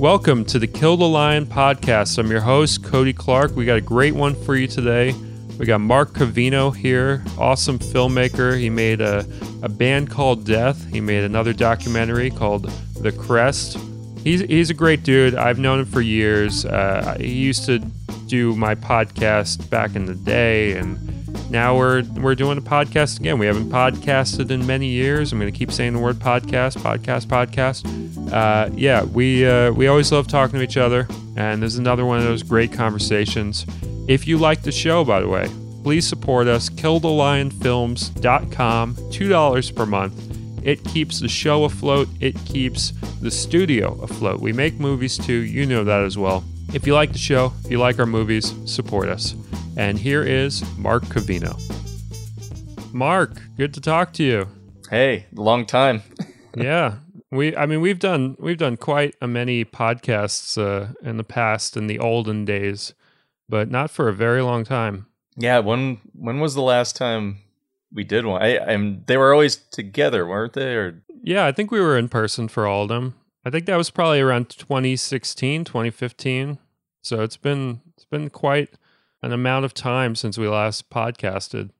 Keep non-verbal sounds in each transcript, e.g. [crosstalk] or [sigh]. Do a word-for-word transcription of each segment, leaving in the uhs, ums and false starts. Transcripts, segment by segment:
Welcome to the Kill the Lion podcast. I'm your host, Cody Clarke. We got a great one for you today. We got Mark Covino here, awesome filmmaker. He made a, a Band Called Death. He made another documentary called The Crest. He's, he's a great dude. I've known him for years. Uh, he used to do my podcast back in the day, and now we're we're doing a podcast again. We haven't podcasted in many years. I'm going to keep saying the word podcast, podcast, podcast. Uh, yeah, we uh, we always love talking to each other, and this is another one of those great conversations. If you like the show, by the way, please support us, kill the lion films dot com, two dollars per month. It keeps the show afloat. It keeps the studio afloat. We make movies too. You know that as well. If you like the show, if you like our movies, support us. And here is Mark Covino. Mark, good to talk to you. Hey, long time. Yeah. We, I mean, we've done we've done quite a many podcasts uh, in the past, in the olden days, but not for a very long time. Yeah. When when was the last time we did one? I, I'm. They were always together, weren't they? Or yeah, I think we were in person for all of them. I think that was probably around twenty sixteen, twenty fifteen. So it's been it's been quite an amount of time since we last podcasted.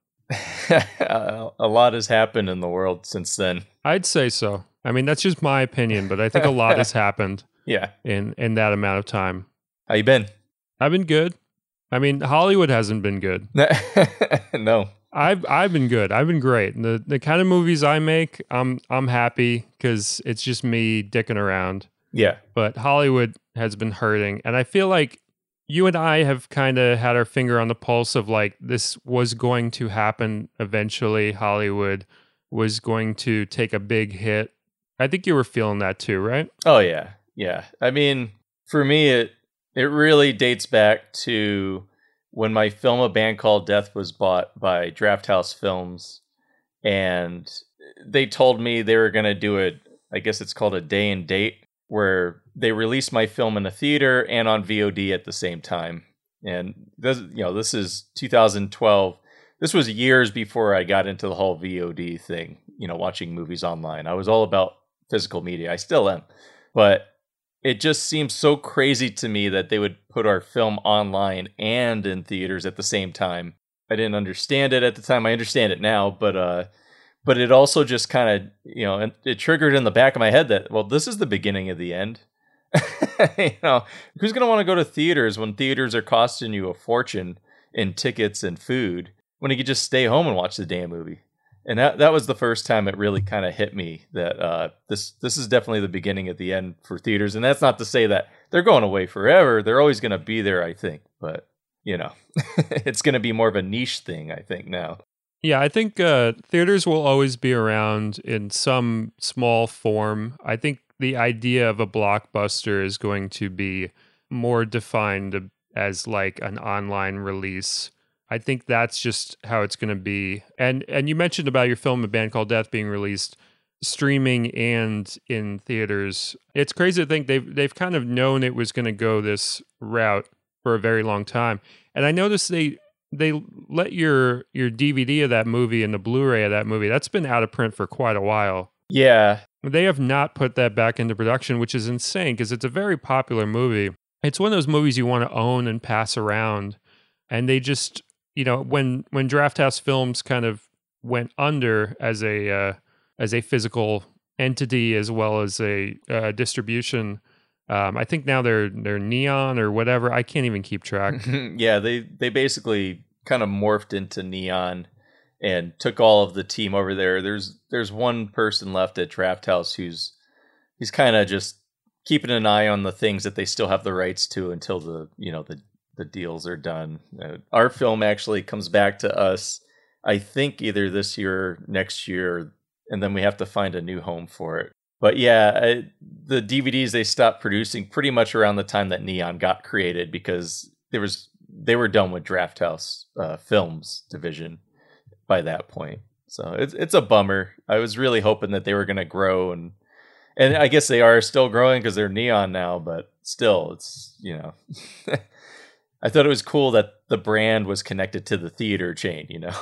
A lot has happened in the world since then. I'd say so. I mean, that's just my opinion, but I think a lot has happened. Yeah. In, in that amount of time. How you been? I've been good. I mean, Hollywood hasn't been good. No. I've I've been good. I've been great. The the kind of movies I make, I'm I'm happy because it's just me dicking around. Yeah. But Hollywood has been hurting, and I feel like you and I have kind of had our finger on the pulse of like, this was going to happen eventually. Hollywood was going to take a big hit. I think you were feeling that too, right? Oh, yeah. Yeah. I mean, for me, it it really dates back to when my film A Band Called Death was bought by Drafthouse Films. And they told me they were going to do it, I guess it's called a day and date, where they released my film in a theater and on V O D at the same time. And this, you know, this is two thousand twelve. This was years before I got into the whole V O D thing, you know, watching movies online. I was all about physical media. I still am. But it just seems so crazy to me that they would put our film online and in theaters at the same time. I didn't understand it at the time. I understand it now, but uh But it also just kind of, you know, it, it triggered in the back of my head that, well, this is the beginning of the end. You know, who's going to want to go to theaters when theaters are costing you a fortune in tickets and food when you could just stay home and watch the damn movie? And that, that was the first time it really kind of hit me that uh, this this is definitely the beginning of the end for theaters. And that's not to say that they're going away forever. They're always going to be there, I think. But, you know, it's going to be more of a niche thing, I think, now. Yeah, I think uh, theaters will always be around in some small form. I think the idea of a blockbuster is going to be more defined as like an online release. I think that's just how it's going to be. And and you mentioned about your film, A Band Called Death, being released streaming and in theaters. It's crazy to think they've they've kind of known it was going to go this route for a very long time. And I noticed they... They let your your D V D of that movie and the Blu-ray of that movie, that's been out of print for quite a while. Yeah. They have not put that back into production, which is insane because it's a very popular movie. It's one of those movies you want to own and pass around. And they just, you know, when when Drafthouse Films kind of went under as a uh, as a physical entity as well as a uh, distribution. Um, I think now they're they're Neon or whatever. I can't even keep track. Yeah, they they basically kind of morphed into Neon and took all of the team over there. There's there's one person left at Drafthouse who's he's kind of just keeping an eye on the things that they still have the rights to until the you know the the deals are done. Uh, our film actually comes back to us, I think, either this year, next year, and then we have to find a new home for it. But yeah, I, the D V Ds, they stopped producing pretty much around the time that Neon got created because there was they were done with Drafthouse uh, Films division by that point. So it's it's a bummer. I was really hoping that they were going to grow. And and I guess they are still growing because they're Neon now. But still, it's, you know, I thought it was cool that the brand was connected to the theater chain, you know.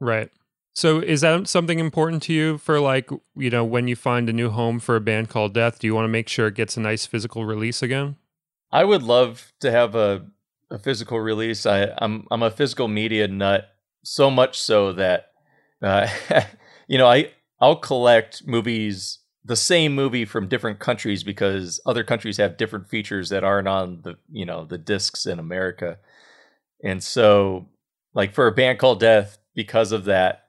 Right. So is that something important to you for, like, you know, when you find a new home for A Band Called Death? Do you want to make sure it gets a nice physical release again? I would love to have a, a physical release. I, I'm I'm a physical media nut, so much so that, uh, you know, I, I'll collect movies, the same movie from different countries, because other countries have different features that aren't on the, you know, the discs in America. And so, like, for A Band Called Death, because of that,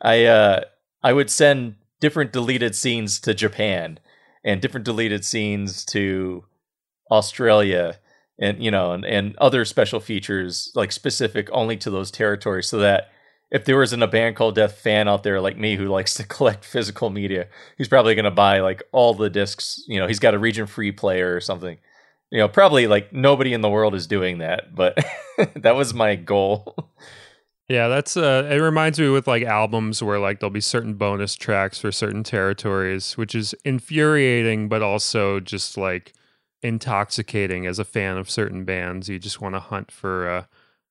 I uh, I would send different deleted scenes to Japan and different deleted scenes to Australia, and, you know, and, and other special features, like, specific only to those territories, so that if there was an A Band Called Death fan out there like me who likes to collect physical media, he's probably going to buy, like, all the discs. You know, he's got a region free player or something. You know, probably, like, nobody in the world is doing that, but that was my goal. Yeah, that's uh, it reminds me with, like, albums where, like, there'll be certain bonus tracks for certain territories, which is infuriating, but also just, like, intoxicating as a fan of certain bands. You just want to hunt for uh,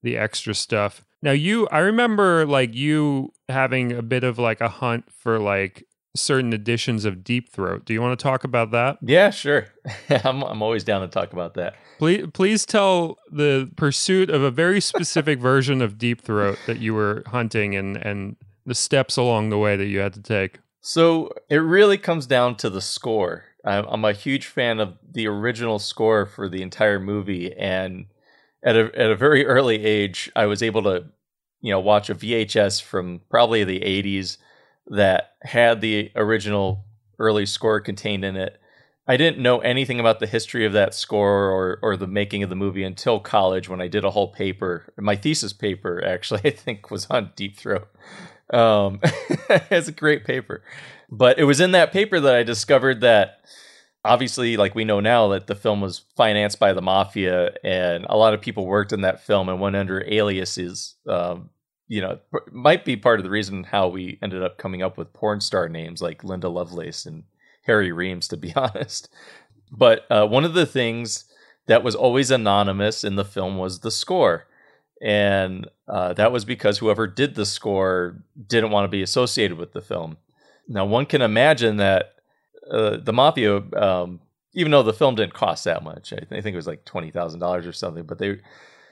the extra stuff. Now, you, I remember, like, you having a bit of, like, a hunt for, like, certain editions of Deep Throat. Do you want to talk about that? Yeah, sure. I'm I'm always down to talk about that. Please please tell the pursuit of a very specific version of Deep Throat that you were hunting, and and the steps along the way that you had to take. So it really comes down to the score. I'm, I'm a huge fan of the original score for the entire movie, and at a at a very early age, I was able to, you know, watch a V H S from probably the eighties that had the original early score contained in it. I didn't know anything about the history of that score or or the making of the movie until college, when I did a whole paper. My thesis paper, actually, I think, was on Deep Throat. Um, it's a great paper. But it was in that paper that I discovered that, obviously, like we know now, that the film was financed by the mafia, and a lot of people worked in that film and went under aliases. Um, you know, might be part of the reason how we ended up coming up with porn star names like Linda Lovelace and Harry Reems, to be honest. But uh, one of the things that was always anonymous in the film was the score. And uh, that was because whoever did the score didn't want to be associated with the film. Now, one can imagine that uh, the mafia, um, even though the film didn't cost that much, I, th- I think it was like twenty thousand dollars or something, but they...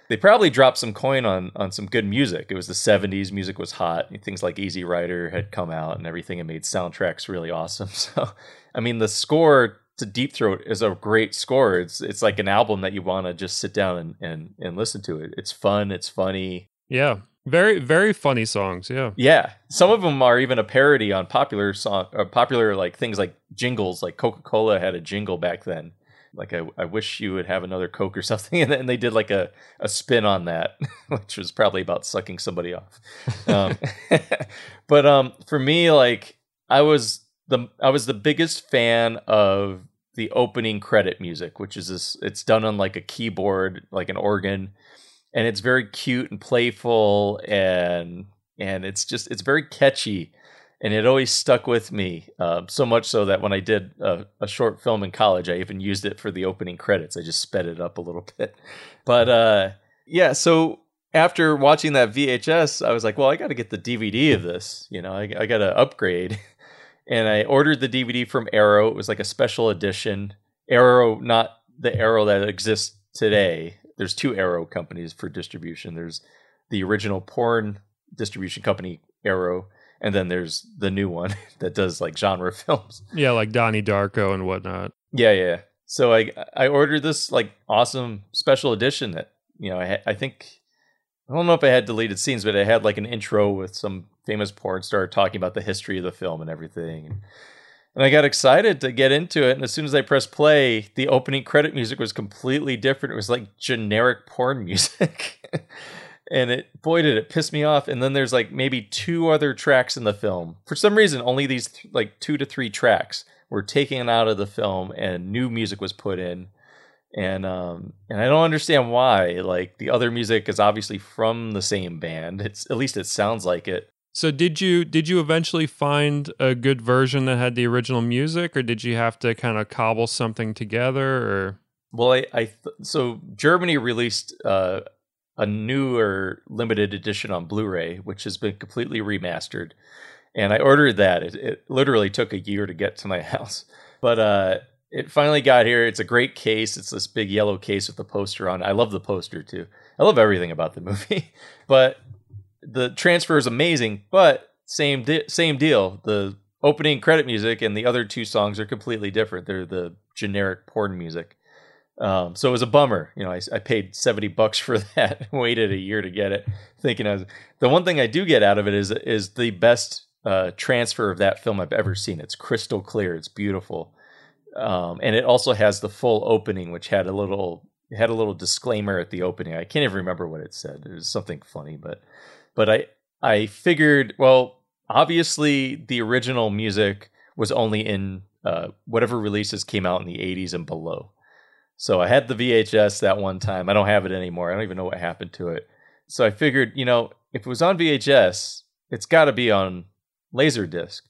They probably dropped some coin on on some good music. It was the seventies. Music was hot. Things like Easy Rider had come out and everything, and made soundtracks really awesome. So, I mean, the score to Deep Throat is a great score. It's it's like an album that you want to just sit down and, and, and listen to it. It's fun. It's funny. Yeah. Very, very funny songs. Yeah. Yeah. Some of them are even a parody on popular song, or popular like things like jingles. Like Coca-Cola had a jingle back then. Like, I, I wish you would have another Coke or something. And then they did like a, a spin on that, which was probably about sucking somebody off. Um, but um, for me, like, I was the I was the biggest fan of the opening credit music, which is this. It's done on like a keyboard, like an organ, and it's very cute and playful, and and it's just it's very catchy. And it always stuck with me, uh, so much so that when I did a, a short film in college, I even used it for the opening credits. I just sped it up a little bit. But uh, yeah, so after watching that V H S, I was like, well, I got to get the D V D of this. You know, I, I got to upgrade. And I ordered the D V D from Arrow. It was like a special edition. Arrow, not the Arrow that exists today. There's two Arrow companies for distribution. There's the original porn distribution company, Arrow. And then there's the new one that does like genre films. Yeah, like Donnie Darko and whatnot. Yeah, yeah. So I I ordered this like awesome special edition that, you know, I I think, I don't know if I had deleted scenes, but it had like an intro with some famous porn star talking about the history of the film and everything. And, and I got excited to get into it. And as soon as I pressed play, the opening credit music was completely different. It was like generic porn music. And it, boy, did it piss me off. And then there's like maybe two other tracks in the film. For some reason, only these th- like two to three tracks were taken out of the film and new music was put in. And um, and I don't understand why. Like, the other music is obviously from the same band. It's, at least it sounds like it. So did you did you eventually find a good version that had the original music, or did you have to kind of cobble something together? Or well, I, I th- so Germany released. Uh, a newer limited edition on Blu-ray, which has been completely remastered. And I ordered that. It, it literally took a year to get to my house. But uh, it finally got here. It's a great case. It's this big yellow case with the poster on. I love the poster, too. I love everything about the movie. But the transfer is amazing. But same, di- same deal. The opening credit music and the other two songs are completely different. They're the generic porn music. Um, so it was a bummer. You know, I, I paid seventy bucks for that, waited a year to get it, thinking I was, the one thing I do get out of it is, is the best uh, transfer of that film I've ever seen. It's crystal clear. It's beautiful. Um, and it also has the full opening, which had a little, it had a little disclaimer at the opening. I can't even remember what it said. It was something funny, but, but I, I figured, well, obviously the original music was only in, uh, whatever releases came out in the eighties and below. So I had the V H S that one time. I don't have it anymore. I don't even know what happened to it. So I figured, you know, if it was on V H S, it's got to be on Laserdisc.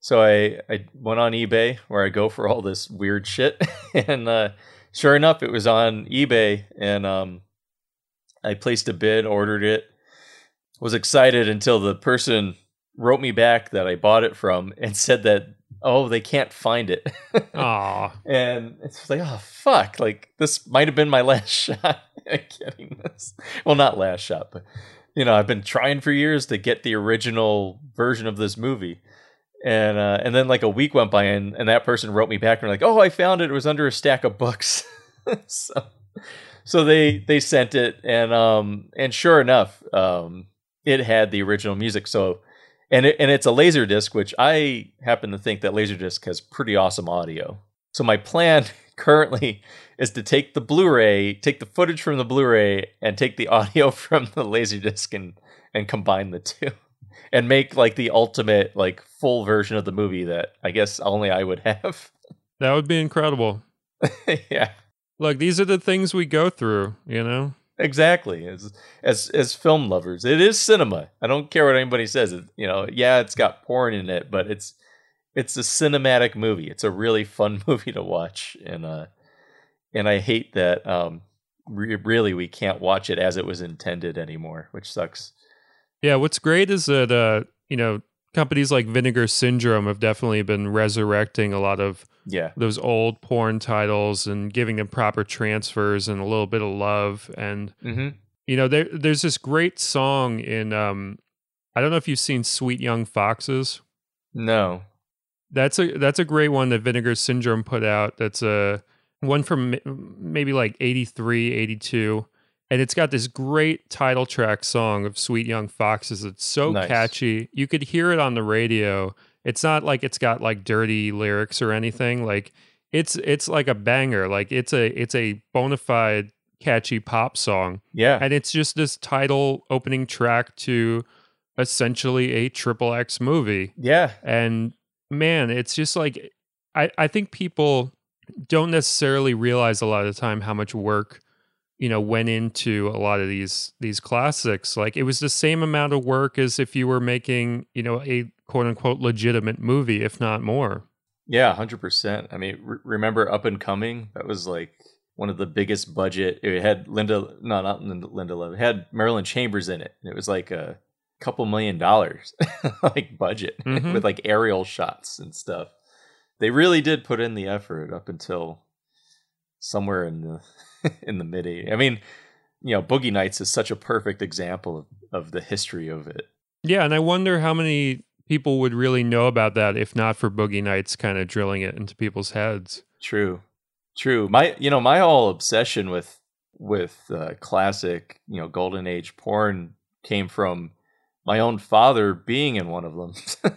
So I, I went on eBay, where I go for all this weird shit. And uh, sure enough, it was on eBay. And um, I placed a bid, ordered it, was excited until the person wrote me back that I bought it from and said that, oh, they can't find it. Aww. And it's like, oh, fuck. Like, this might have been my last shot at getting this. Well, not last shot, but, you know, I've been trying for years to get the original version of this movie. And uh, and then, like, a week went by, and, and that person wrote me back, and like, oh, I found it. It was under a stack of books. so so they, they sent it, and um and sure enough, um it had the original music, so... And it, and it's a Laserdisc, which I happen to think that Laserdisc has pretty awesome audio. So my plan currently is to take the Blu-ray, take the footage from the Blu-ray, and take the audio from the Laserdisc and, and combine the two. And make, like, the ultimate, like, full version of the movie that I guess only I would have. That would be incredible. Yeah. Look, these are the things we go through, you know? Exactly. As, as as film lovers, it is cinema. I don't care what anybody says. It, you know, yeah, it's got porn in it, but it's it's a cinematic movie. It's a really fun movie to watch, and uh, and I hate that. Um, re- really, we can't watch it as it was intended anymore, which sucks. Yeah, what's great is that uh, you know, companies like Vinegar Syndrome have definitely been resurrecting a lot of yeah. those old porn titles and giving them proper transfers and a little bit of love. And, mm-hmm. you know, there, there's this great song in, um, I don't know if you've seen Sweet Young Foxes. No. That's a that's a great one that Vinegar Syndrome put out. That's a one from maybe like eighty-three, eighty-two. And it's got this great title track song of Sweet Young Foxes. It's so nice. Catchy. You could hear it on the radio. It's not like it's got like dirty lyrics or anything. Like it's it's like a banger. Like it's a it's a bona fide catchy pop song. Yeah. And it's just this title opening track to essentially a triple X movie. Yeah. And man, it's just like I, I think people don't necessarily realize a lot of the time how much work, you know, went into a lot of these these classics. Like it was the same amount of work as if you were making, you know, a quote unquote legitimate movie, if not more. Yeah, one hundred percent. I mean, re- remember Up and Coming? That was like one of the biggest budget. It had Linda, no, not Linda, Linda Lovelace. It had Marilyn Chambers in it. And it was like a couple million dollars, like budget mm-hmm. with like aerial shots and stuff. They really did put in the effort up until somewhere in the in the mid eighties. I mean, you know, Boogie Nights is such a perfect example of, of the history of it. Yeah, and I wonder how many people would really know about that if not for Boogie Nights kind of drilling it into people's heads. True, true. My, you know, my whole obsession with with uh, classic, you know, golden age porn came from my own father being in one of them.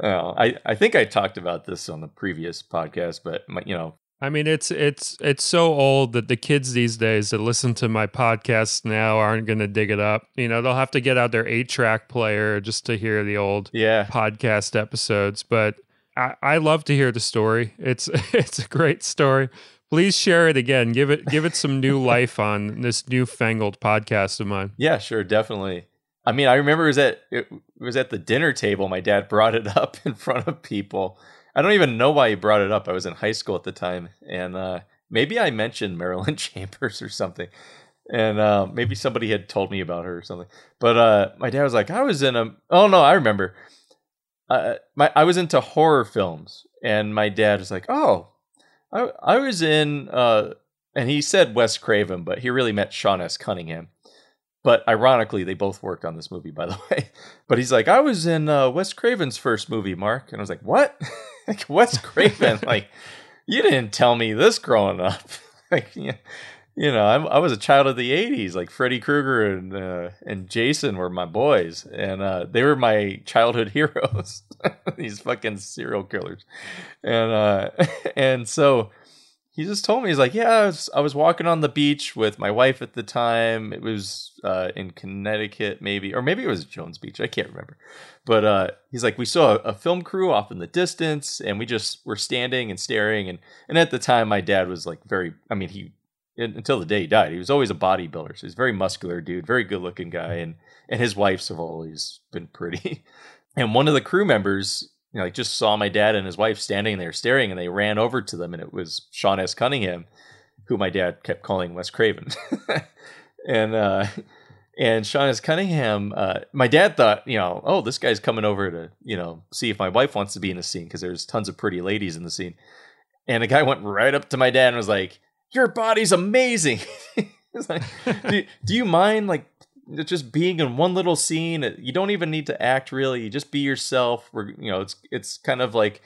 Well, I, I think I talked about this on the previous podcast, but my, you know, I mean, it's it's it's so old that the kids these days that listen to my podcast now aren't going to dig it up. You know, they'll have to get out their eight-track player just to hear the old yeah. podcast episodes. But I, I love to hear the story. It's it's a great story. Please share it again. Give it give it some new life on this newfangled podcast of mine. Yeah, sure, definitely. I mean, I remember it was at it was at the dinner table. My dad brought it up in front of people. I don't even know why he brought it up. I was in high school at the time, and uh, maybe I mentioned Marilyn Chambers or something. And uh, maybe somebody had told me about her or something. But uh, my dad was like, I was in a... Oh, no, I remember. Uh, my I was into horror films. And my dad was like, oh, I, I was in... Uh, and he said Wes Craven, but he really meant Sean S. Cunningham. But ironically, they both worked on this movie, by the way. But he's like, I was in uh, Wes Craven's first movie, Mark. And I was like, what? Like, Wes Craven? Like, you didn't tell me this growing up. Like, yeah. You know, I, I was a child of the eighties. Like Freddy Krueger and uh, and Jason were my boys, and uh, they were my childhood heroes. These fucking serial killers, and uh, and so he just told me, he's like, yeah, I was, I was walking on the beach with my wife at the time. It was uh, in Connecticut, maybe, or maybe it was Jones Beach. I can't remember, but uh, he's like, we saw a, a film crew off in the distance, and we just were standing and staring, and and at the time, my dad was like very, I mean, he. Until the day he died, he was always a bodybuilder. So he's a very muscular dude, very good-looking guy, and and his wives have always been pretty. And one of the crew members, you know, like just saw my dad and his wife standing there staring, and they ran over to them, and it was Sean S. Cunningham, who my dad kept calling Wes Craven. and uh, and Sean S. Cunningham, uh, my dad thought, you know, oh, this guy's coming over to, you know, see if my wife wants to be in the scene because there's tons of pretty ladies in the scene. And the guy went right up to my dad and was like, your body's amazing. It's like, do, do you mind like just being in one little scene? You don't even need to act really. You just be yourself. We're, you know, it's it's kind of like,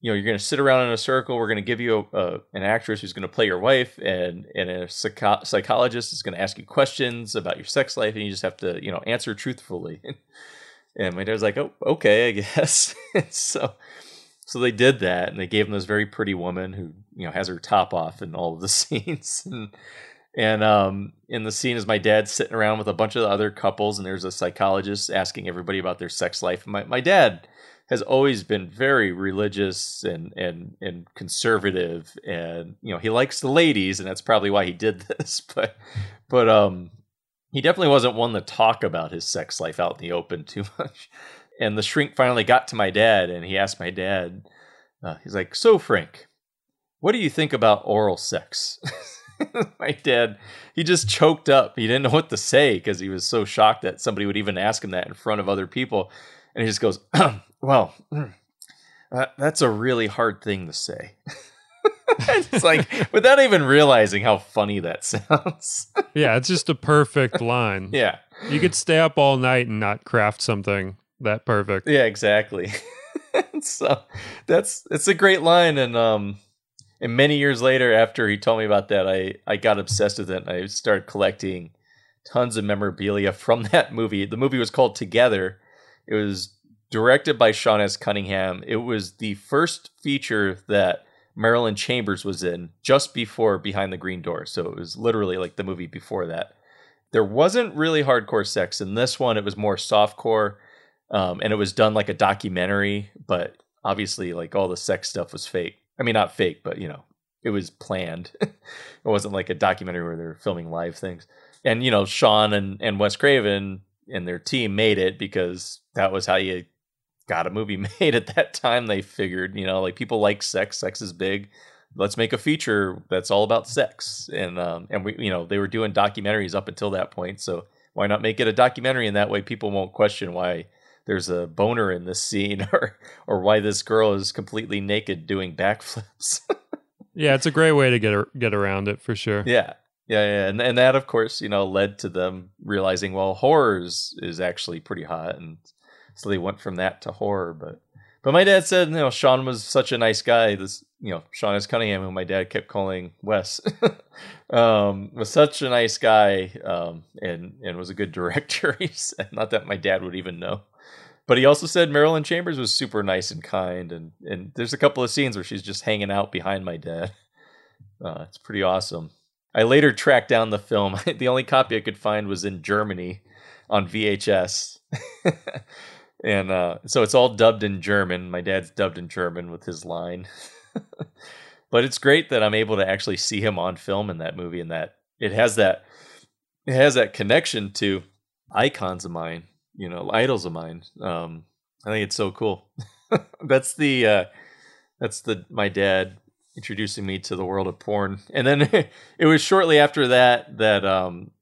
you know, you're going to sit around in a circle. We're going to give you a, a, an actress who's going to play your wife, and and a psycho- psychologist is going to ask you questions about your sex life, and you just have to, you know, answer truthfully. And my dad was like, oh, okay, I guess. so. So they did that, and they gave him this very pretty woman who, you know, has her top off in all of the scenes. and and um, in the scene is my dad sitting around with a bunch of the other couples, and there's a psychologist asking everybody about their sex life. My my dad has always been very religious and and and conservative, and you know he likes the ladies, and that's probably why he did this. But but um, he definitely wasn't one to talk about his sex life out in the open too much. And the shrink finally got to my dad, and he asked my dad, uh, he's like, so Frank, what do you think about oral sex? My dad, he just choked up. He didn't know what to say because he was so shocked that somebody would even ask him that in front of other people. And he just goes, well, uh, that's a really hard thing to say. It's like, without even realizing how funny that sounds. Yeah, it's just a perfect line. Yeah. You could stay up all night and not craft something that perfect. Yeah, exactly. So that's it's a great line, and um and many years later, after he told me about that, I I got obsessed with it, and I started collecting tons of memorabilia from that movie. The movie was called Together. It was directed by Sean S. Cunningham. It was the first feature that Marilyn Chambers was in just before Behind the Green Door. So it was literally like the movie before that. There wasn't really hardcore sex in this one. It was more softcore. Um, and it was done like a documentary, but obviously like all the sex stuff was fake. I mean, not fake, but, you know, it was planned. It wasn't like a documentary where they're filming live things. And, you know, Sean and, and Wes Craven and their team made it because that was how you got a movie made at that time. They figured, you know, like people like sex. Sex is big. Let's make a feature that's all about sex. And, um, and we, you know, they were doing documentaries up until that point. So why not make it a documentary? And that way people won't question why there's a boner in this scene, or or why this girl is completely naked doing backflips. Yeah, it's a great way to get a, get around it for sure. Yeah, yeah, yeah, and and that of course, you know, led to them realizing, well, horror is, is actually pretty hot, and so they went from that to horror. But but my dad said, you know, Sean was such a nice guy. This, you know, Sean S. Cunningham, who my dad kept calling Wes, um, was such a nice guy, um, and and was a good director. He said, not that my dad would even know. But he also said Marilyn Chambers was super nice and kind, and, and there's a couple of scenes where she's just hanging out behind my dad. Uh, it's pretty awesome. I later tracked down the film. The only copy I could find was in Germany on V H S. And uh, so it's all dubbed in German. My dad's dubbed in German with his line. But it's great that I'm able to actually see him on film in that movie, and that it has that it has that connection to icons of mine. You know, idols of mine. Um, I think it's so cool. That's the, uh, that's the, my dad introducing me to the world of porn. And then it was shortly after that, that, um,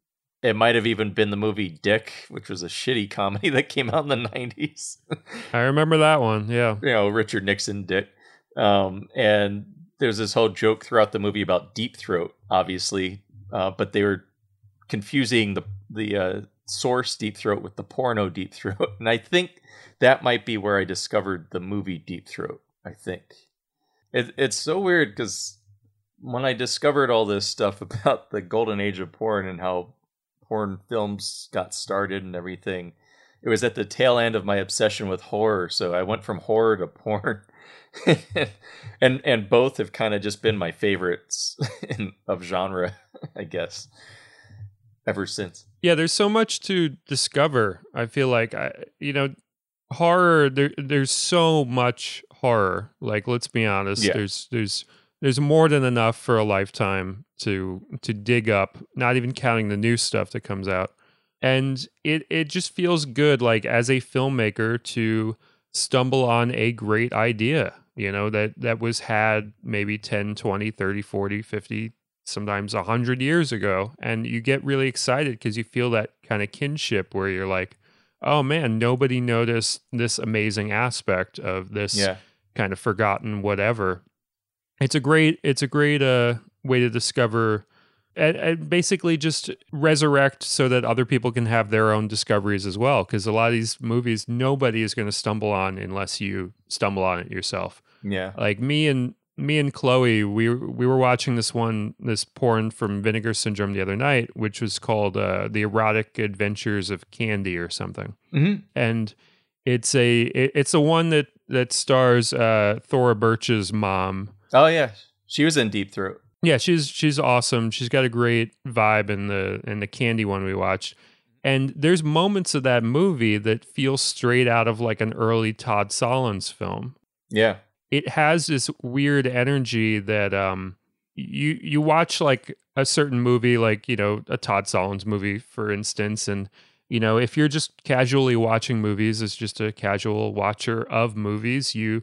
It might have even been the movie Dick, which was a shitty comedy that came out in the nineties. I remember that one, yeah. You know, Richard Nixon, Dick. Um, and there's this whole joke throughout the movie about Deep Throat, obviously. Uh, but they were confusing the, the uh, source Deep Throat with the porno Deep Throat. And I think that might be where I discovered the movie Deep Throat, I think. It, it's so weird because when I discovered all this stuff about the golden age of porn and how porn films got started and everything, it was at the tail end of my obsession with horror. So I went from horror to porn, and and both have kind of just been my favorites in, of genre, I guess, ever since. Yeah, there's so much to discover. I feel like I, you know, horror. There, there's so much horror. Like, let's be honest. Yeah. There's there's There's more than enough for a lifetime to to dig up, not even counting the new stuff that comes out. And it, it just feels good, like, as a filmmaker, to stumble on a great idea, you know, that, that was had maybe ten, twenty, thirty, forty, fifty, sometimes one hundred years ago. And you get really excited because you feel that kind of kinship where you're like, oh, man, nobody noticed this amazing aspect of this yeah. kind of forgotten whatever. It's a great, it's a great uh, way to discover and, and basically just resurrect so that other people can have their own discoveries as well. Because a lot of these movies, nobody is going to stumble on unless you stumble on it yourself. Yeah, like me and me and Chloe, we we were watching this one, this porn from Vinegar Syndrome the other night, which was called uh, "The Erotic Adventures of Candy" or something, mm-hmm. and it's a it, it's the one that that stars uh, Thora Birch's mom. Oh yeah, she was in Deep Throat. Yeah, she's she's awesome. She's got a great vibe in the in the Candy one we watched. And there's moments of that movie that feel straight out of like an early Todd Solondz film. Yeah, it has this weird energy that um you you watch like a certain movie, like, you know, a Todd Solondz movie, for instance, and you know, if you're just casually watching movies, as just a casual watcher of movies, you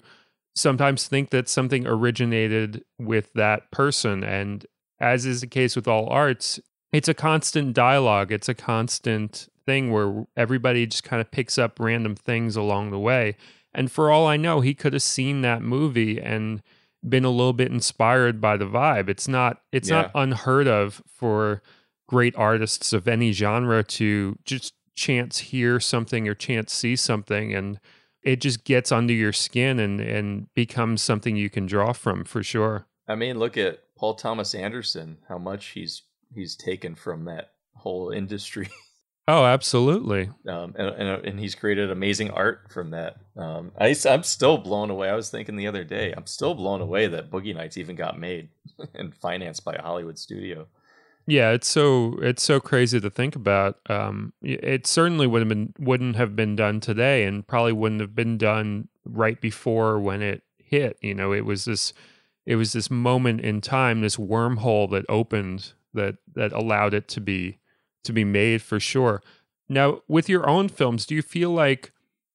sometimes think that something originated with that person. And as is the case with all arts, it's a constant dialogue. It's a constant thing where everybody just kind of picks up random things along the way. And for all I know, he could have seen that movie and been a little bit inspired by the vibe. It's not, it's yeah. not unheard of for great artists of any genre to just chance hear something or chance see something, and it just gets under your skin and, and becomes something you can draw from, for sure. I mean, look at Paul Thomas Anderson, how much he's he's taken from that whole industry. Oh, absolutely. Um, and, and and he's created amazing art from that. Um, I, I'm still blown away. I was thinking the other day, I'm still blown away that Boogie Nights even got made and financed by a Hollywood studio. Yeah, it's so it's so crazy to think about. Um, it certainly would have been wouldn't have been done today, and probably wouldn't have been done right before when it hit. You know, it was this it was this moment in time, this wormhole that opened that that allowed it to be to be made, for sure. Now, with your own films, do you feel like,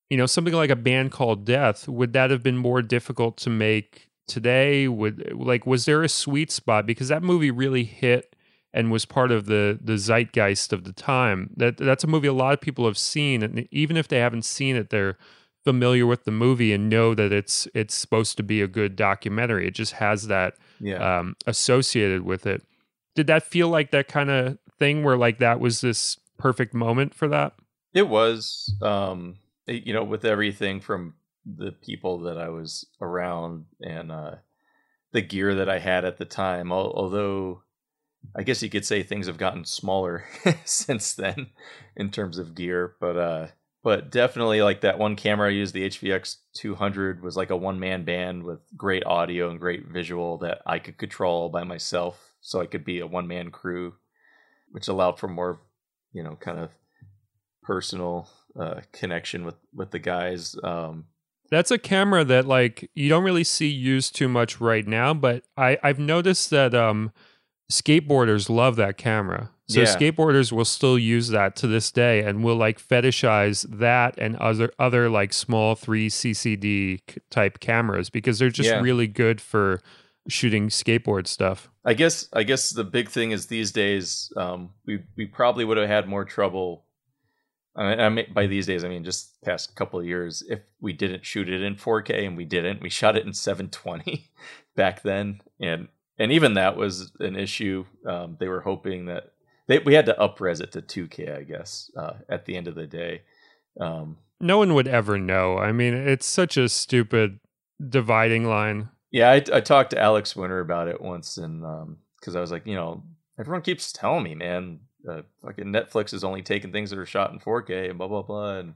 you know, something like A Band Called Death, would that have been more difficult to make today? Would like was there a sweet spot, because that movie really hit and was part of the the zeitgeist of the time? That that's a movie a lot of people have seen, and even if they haven't seen it, they're familiar with the movie and know that it's it's supposed to be a good documentary. It just has that yeah. um, associated with it. Did that feel like that kind of thing where like that was this perfect moment for that? It was, um, you know, with everything from the people that I was around and uh, the gear that I had at the time, although I guess you could say things have gotten smaller since then in terms of gear, but uh, but definitely like that one camera I used, the H V X two hundred, was like a one-man band with great audio and great visual that I could control by myself, so I could be a one-man crew, which allowed for more, you know, kind of personal uh, connection with, with the guys. Um, That's a camera that like you don't really see used too much right now, but I, I've noticed that Um, skateboarders love that camera. So yeah. skateboarders will still use that to this day and will like fetishize that and other other like small three C C D type cameras because they're just yeah. really good for shooting skateboard stuff. I guess I guess the big thing is these days um, we we probably would have had more trouble. I mean, by these days, I mean just the past couple of years. If we didn't shoot it in four K, and we didn't, we shot it in seven twenty back then, and and even that was an issue. Um, they were hoping that they we had to up-res it to two K, I guess, uh, at the end of the day. Um, no one would ever know. I mean, it's such a stupid dividing line. Yeah, I, I talked to Alex Winter about it once, and because um, I was like, you know, everyone keeps telling me, man. Uh, fucking Netflix is only taking things that are shot in four K and blah blah blah, and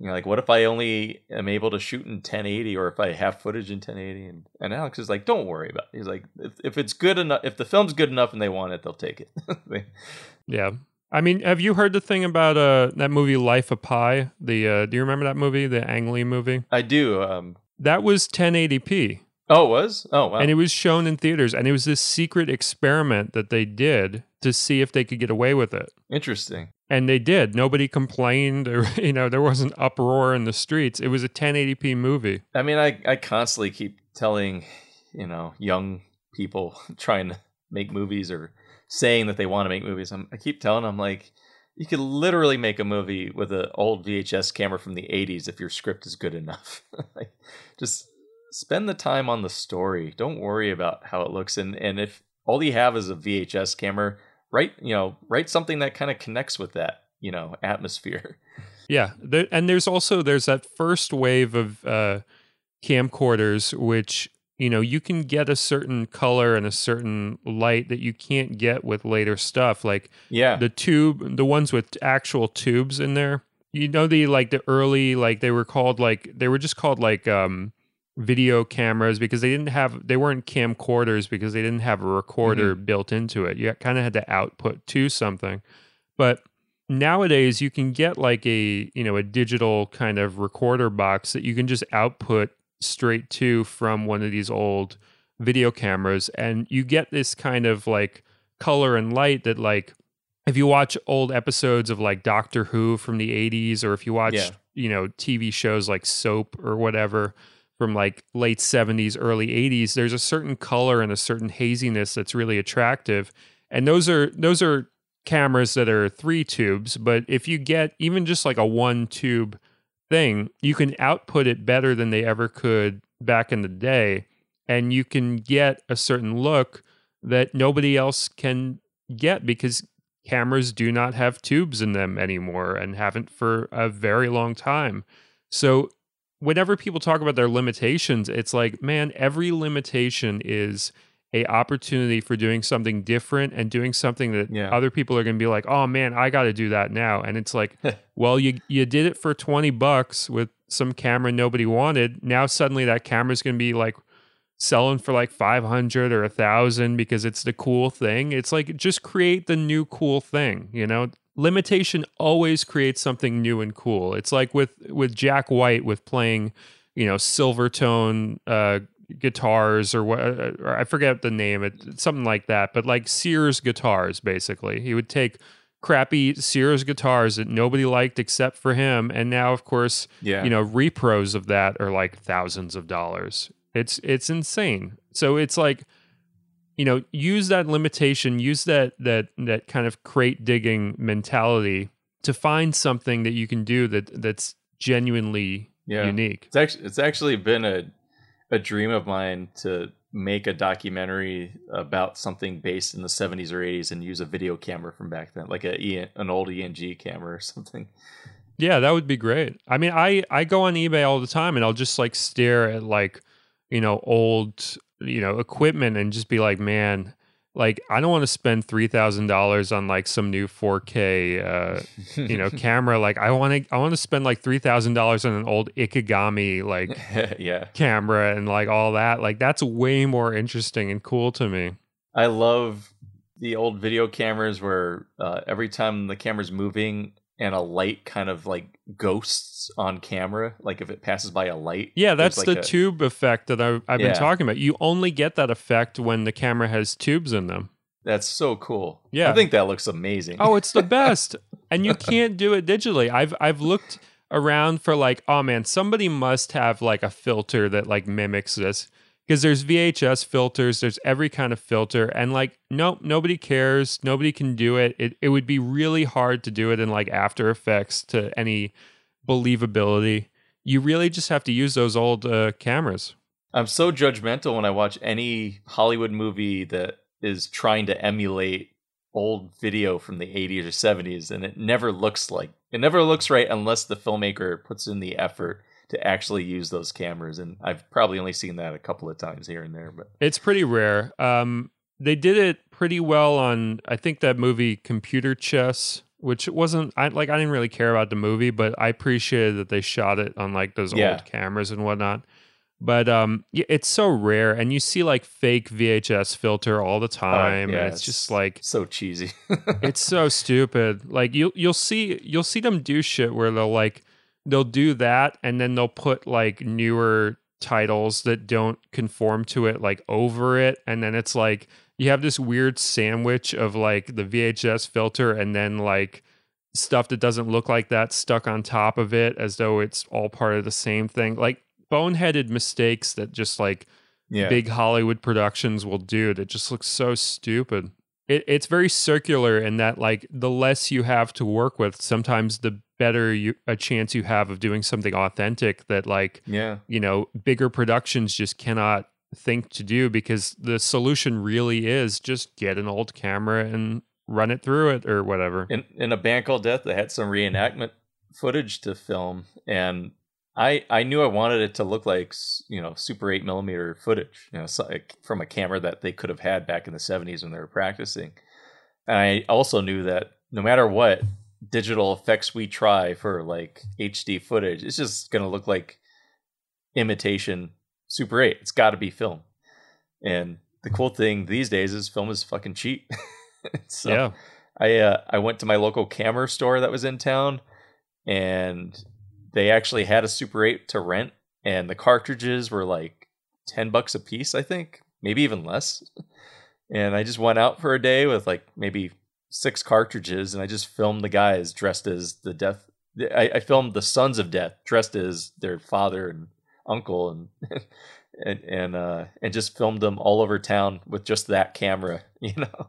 you know, like, what if I only am able to shoot in ten eighty, or if I have footage in ten eighty? And, and Alex is like, don't worry about it. He's like, if, if it's good enough, if the film's good enough and they want it, they'll take it. Yeah, I mean, have you heard the thing about uh that movie Life of Pi? The uh, do you remember that movie, the Ang Lee movie? I do. Um, that was ten eighty p. Oh, it was? Oh, wow. And it was shown in theaters, and it was this secret experiment that they did to see if they could get away with it. Interesting. And they did. Nobody complained, or, you know, there wasn't uproar in the streets. It was a ten eighty p movie. I mean, I, I constantly keep telling, you know, young people trying to make movies or saying that they want to make movies. I'm, I keep telling them, like, you could literally make a movie with an old V H S camera from the eighties if your script is good enough. Like, just... spend the time on the story. Don't worry about how it looks. And and if all you have is a V H S camera, write, you know, write something that kind of connects with that, you know, atmosphere. Yeah. There, and there's also, there's that first wave of uh, camcorders, which, you know, you can get a certain color and a certain light that you can't get with later stuff. Like yeah. the tube, the ones with actual tubes in there, you know, the, like the early, like they were called like, they were just called like, um, video cameras, because they didn't have, they weren't camcorders because they didn't have a recorder mm-hmm. built into it. You kind of had to output to something. But nowadays you can get like a, you know, a digital kind of recorder box that you can just output straight to from one of these old video cameras. And you get this kind of like color and light that, like, if you watch old episodes of like Doctor Who from the eighties, or if you watch, yeah. you know, T V shows like Soap or whatever, from like late seventies, early eighties, there's a certain color and a certain haziness that's really attractive. And those are those are cameras that are three tubes, but if you get even just like a one tube thing, you can output it better than they ever could back in the day. And you can get a certain look that nobody else can get, because cameras do not have tubes in them anymore, and haven't for a very long time. So whenever people talk about their limitations, it's like, man, every limitation is a opportunity for doing something different and doing something that yeah. other people are going to be like, oh man, I got to do that now. And it's like, well, you you did it for twenty bucks with some camera nobody wanted. Now suddenly that camera's going to be like selling for like five hundred or a thousand because it's the cool thing. It's like, just create the new cool thing, you know? Limitation always creates something new and cool. It's like with, with Jack White with playing, you know, Silvertone uh, guitars or what, or I forget the name, it something like that. But like Sears guitars, basically, he would take crappy Sears guitars that nobody liked except for him, and now, of course, yeah. you know, repros of that are like thousands of dollars. It's it's insane. So it's like, you know, use that limitation, use that that that kind of crate digging mentality to find something that you can do that that's genuinely yeah. unique. It's actually it's actually been a a dream of mine to make a documentary about something based in the seventies or eighties and use a video camera from back then, like a an old E N G camera or something. Yeah, that would be great. I mean, I I go on eBay all the time, and I'll just like stare at like, you know, old, you know, equipment and just be like, man, like, I don't want to spend three thousand dollars on like some new four K, uh, you know, camera. Like I want to, I want to spend like three thousand dollars on an old Ikigami, like yeah. camera and like all that. Like that's way more interesting and cool to me. I love the old video cameras where uh, every time the camera's moving and a light kind of like ghosts on camera, like if it passes by a light. Yeah, that's like the a, tube effect that I've, I've yeah. been talking about. You only get that effect when the camera has tubes in them. That's so cool. Yeah. I think that looks amazing. Oh, it's the best. And you can't do it digitally. I've I've looked around for like, oh man, somebody must have like a filter that like mimics this. because there's V H S filters, there's every kind of filter, and like, nope, nobody cares, nobody can do it. It it would be really hard to do it in like After Effects to any believability. You really just have to use those old uh, cameras. I'm so judgmental when I watch any Hollywood movie that is trying to emulate old video from the eighties or seventies, and it never looks like, it never looks right unless the filmmaker puts in the effort to actually use those cameras. And I've probably only seen that a couple of times here and there, but it's pretty rare. Um, they did it pretty well on, I think, that movie Computer Chess, which it wasn't, I like, I didn't really care about the movie, but I appreciated that they shot it on like those yeah. old cameras and whatnot. But um, it's so rare, and you see like fake V H S filter all the time, uh, yeah, and it's, it's just like so cheesy. It's so stupid. Like you, you'll see, you'll see them do shit where they'll like they'll do that, and then they'll put like newer titles that don't conform to it like over it, and then it's like you have this weird sandwich of like the V H S filter, and then like stuff that doesn't look like that stuck on top of it, as though it's all part of the same thing, like. Boneheaded mistakes that just like yeah. big Hollywood productions will do that just looks so stupid. It, it's very circular in that like the less you have to work with, sometimes the better you, a chance you have of doing something authentic that like, yeah. you know, bigger productions just cannot think to do, because the solution really is just get an old camera and run it through it or whatever. In, in A Band Called Death, they had some reenactment footage to film, and I, I knew I wanted it to look like, you know, super eight millimeter footage, you know, so like from a camera that they could have had back in the seventies when they were practicing. And I also knew that no matter what digital effects we try for like H D footage, it's just going to look like imitation Super eight. It's got to be film. And the cool thing these days is film is fucking cheap. So yeah. I uh, I went to my local camera store that was in town, and they actually had a Super eight to rent, and the cartridges were like ten bucks a piece, I think, maybe even less. And I just went out for a day with like maybe six cartridges, and I just filmed the guys dressed as the death. I, I filmed the Sons of Death dressed as their father and uncle, and and and, uh, and just filmed them all over town with just that camera, you know?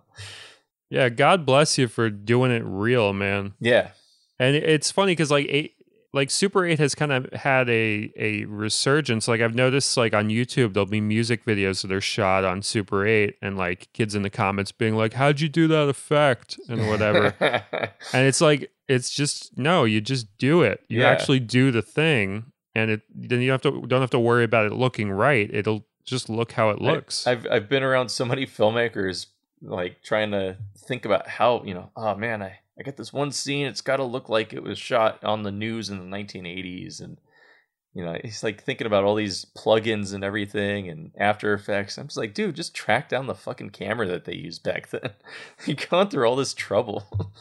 Yeah, God bless you for doing it real, man. Yeah. And it's funny because like eight, Like Super eight has kind of had a a resurgence. Like I've noticed like on YouTube, there'll be music videos that are shot on Super eight, and like kids in the comments being like, how'd you do that effect? And whatever. And it's like, it's just, no, you just do it. You yeah. actually do the thing, and it then you don't have to, don't have to worry about it looking right. It'll just look how it looks. I, I've I've been around so many filmmakers like trying to think about how, you know, oh man, I, I got this one scene, it's got to look like it was shot on the news in the nineteen eighties. And, you know, he's like thinking about all these plugins and everything and After Effects. I'm just like, dude, just track down the fucking camera that they used back then. You've gone through all this trouble.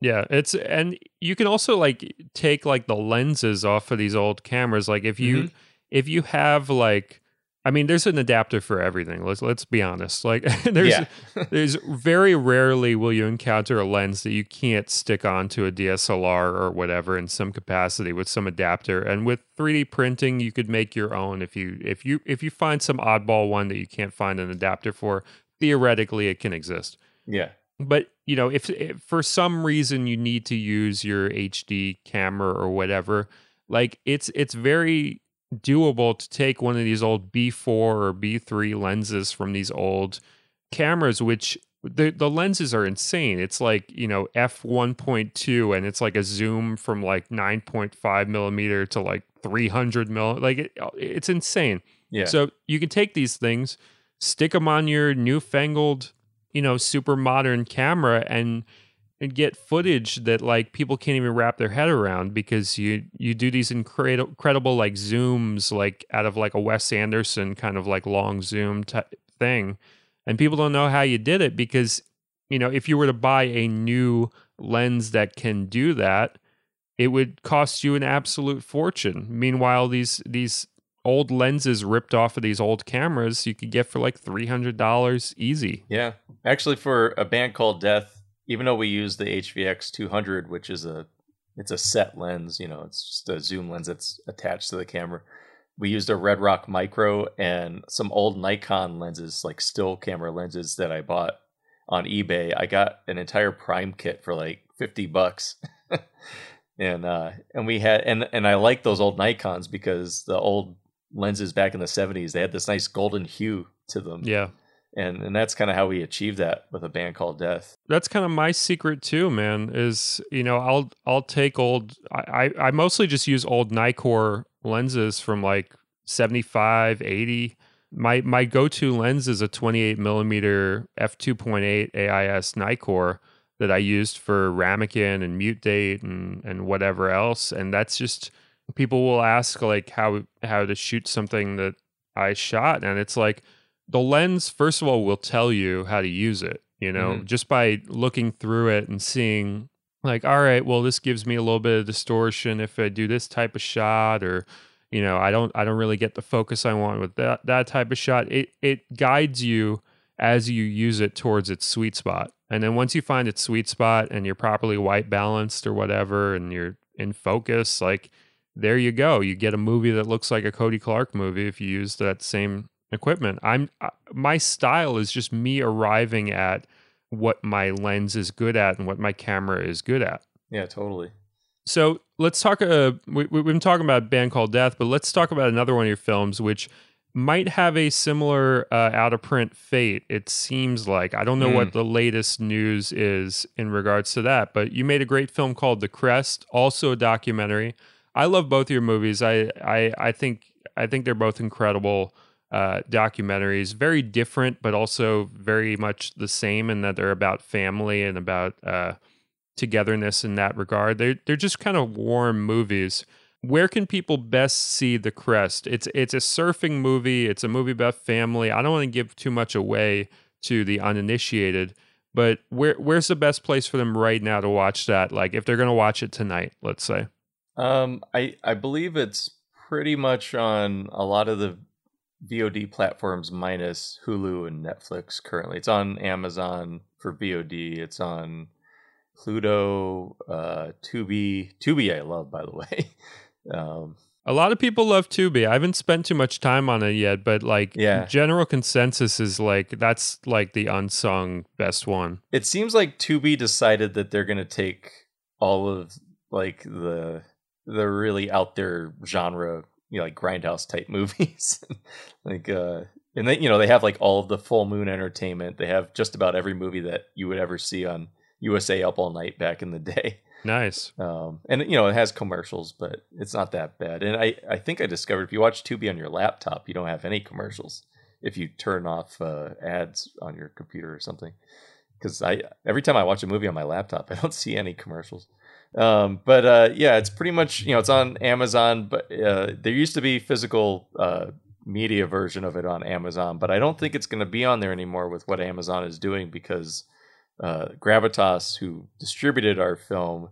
Yeah, it's, and you can also like take like the lenses off of these old cameras. Like if you, mm-hmm. if you have like, I mean, there's an adapter for everything. Let's let's be honest. Like, there's Yeah. [laughs] there's very rarely will you encounter a lens that you can't stick onto a D S L R or whatever in some capacity with some adapter. And with three D printing, you could make your own if you if you if you find some oddball one that you can't find an adapter for. Theoretically, it can exist. Yeah. But you know, if, if for some reason you need to use your H D camera or whatever, like it's it's very doable to take one of these old B four or B three lenses from these old cameras, which the the lenses are insane. It's like, you know, f one point two, and it's like a zoom from like nine point five millimeter to like three hundred mil. Like it, it's insane. Yeah. So you can take these things, stick them on your newfangled, you know, super modern camera, and and get footage that like people can't even wrap their head around, because you you do these incredible incredible like zooms like out of like a Wes Anderson kind of like long zoom type thing, and people don't know how you did it, because, you know, if you were to buy a new lens that can do that, it would cost you an absolute fortune. Meanwhile, these these old lenses ripped off of these old cameras you could get for like three hundred dollars easy. Yeah. Actually, for A Band Called Death, even though we use the H V X two hundred, which is a, it's a set lens, you know, it's just a zoom lens that's attached to the camera. we used a Red Rock Micro and some old Nikon lenses, like still camera lenses that I bought on eBay. I got an entire prime kit for like fifty bucks. And uh, and we had and and I like those old Nikons because the old lenses back in the seventies, they had this nice golden hue to them. Yeah. And and that's kind of how we achieved that with A Band Called Death. That's kind of my secret too, man, is, you know, I'll I'll take old, I, I mostly just use old Nikkor lenses from like seventy-five, eighty. My my go-to lens is a twenty-eight millimeter f two point eight A I S Nikkor that I used for Ramekin and Mute Date and, and whatever else. And that's just, people will ask like how how to shoot something that I shot. And it's like, the lens, first of all, will tell you how to use it, you know, mm-hmm. just by looking through it and seeing like, all right, well, this gives me a little bit of distortion if I do this type of shot, or, you know, I don't I don't really get the focus I want with that that type of shot. It it guides you as you use it towards its sweet spot. And then once you find its sweet spot and you're properly white balanced or whatever, and you're in focus, like, there you go. You get a movie that looks like a Cody Clarke movie if you use that same equipment. I'm my style is just me arriving at what my lens is good at and what my camera is good at. Yeah, totally. So let's talk, uh, we, we've been talking about A Band Called Death, but let's talk about another one of your films, which might have a similar uh, out-of-print fate, it seems like. I don't know mm. what the latest news is in regards to that, but you made a great film called The Crest, also a documentary. I love both of your movies. I I, I think I think they're both incredible uh, documentaries. Very different, but also very much the same in that they're about family and about uh, togetherness in that regard. They're, they're just kind of warm movies. Where can people best see The Crest? It's it's a surfing movie. It's a movie about family. I don't want to give too much away to the uninitiated, but where where's the best place for them right now to watch that? Like if they're going to watch it tonight, let's say. Um, I, I believe it's pretty much on a lot of the V O D platforms minus Hulu and Netflix currently. It's on Amazon for V O D. It's on Pluto, uh, Tubi. Tubi I love, by the way. Um, a lot of people love Tubi. I haven't spent too much time on it yet, but like yeah. general consensus is like that's like the unsung best one. It seems like Tubi decided that they're going to take all of like the the really out there genre, you know, like grindhouse type movies. like uh and they, you know, they have like all of the Full Moon Entertainment. They have just about every movie that you would ever see on U S A Up All Night back in the day. Nice. Um, and, you know, it has commercials, but it's not that bad. And I, I think I discovered if you watch Tubi on your laptop, you don't have any commercials if you turn off uh, ads on your computer or something. Because I every time I watch a movie on my laptop, I don't see any commercials. Um, but, uh, yeah, it's pretty much, you know, it's on Amazon. But uh, there used to be physical uh, media version of it on Amazon. But I don't think it's going to be on there anymore with what Amazon is doing because... Uh, Gravitas, who distributed our film,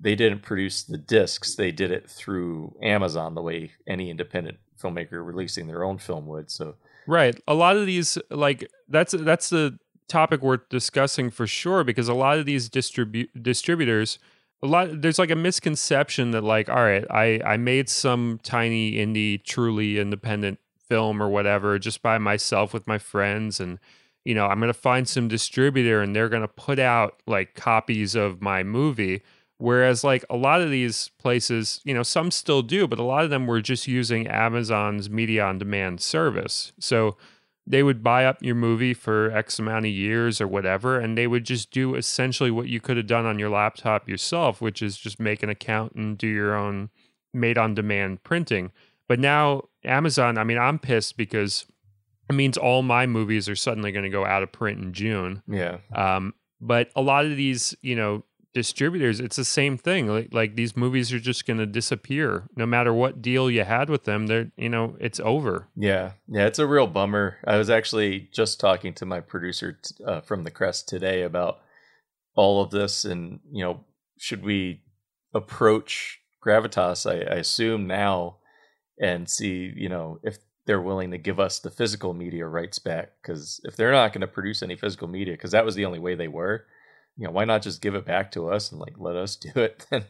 they didn't produce the discs. They did it through Amazon, the way any independent filmmaker releasing their own film would. So, right, a lot of these, like that's that's the topic worth discussing for sure, because a lot of these distribu- distributors, a lot there's like a misconception that like, all right, I I made some tiny indie, truly independent film or whatever just by myself with my friends and. You know, I'm going to find some distributor and they're going to put out like copies of my movie. Whereas like a lot of these places, you know, some still do, but a lot of them were just using Amazon's media on demand service. So they would buy up your movie for X amount of years or whatever, and they would just do essentially what you could have done on your laptop yourself, which is just make an account and do your own made on demand printing. But now Amazon, I mean, I'm pissed because... It means all my movies are suddenly going to go out of print in June. Yeah. Um, but a lot of these, you know, distributors, it's the same thing. Like, like these movies are just going to disappear no matter what deal you had with them. They're, you know, it's over. Yeah. Yeah. It's a real bummer. I was actually just talking to my producer t- uh, from The Crest today about all of this and, you know, should we approach Gravitas, I, I assume now, and see, you know, if they're willing to give us the physical media rights back, because if they're not going to produce any physical media, because that was the only way they were, you know, why not just give it back to us and like let us do it? Then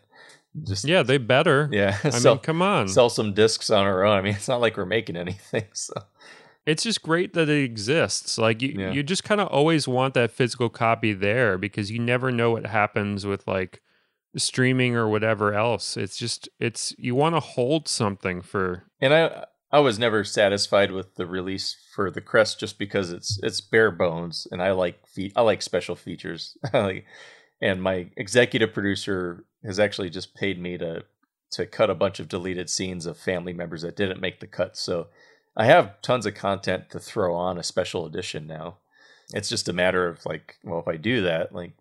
just yeah, they better. Yeah, I sell, mean, come on, sell some discs on our own. I mean, it's not like we're making anything. So it's just great that it exists. Like you, yeah. you just kind of always want that physical copy there because you never know what happens with like streaming or whatever else. It's just it's you want to hold something for. And I I was never satisfied with the release for The Crest just because it's it's bare bones, and I like fe- I like special features. Like, and my executive producer has actually just paid me to to cut a bunch of deleted scenes of family members that didn't make the cut. So I have tons of content to throw on a special edition now. It's just a matter of like, well, if I do that, like,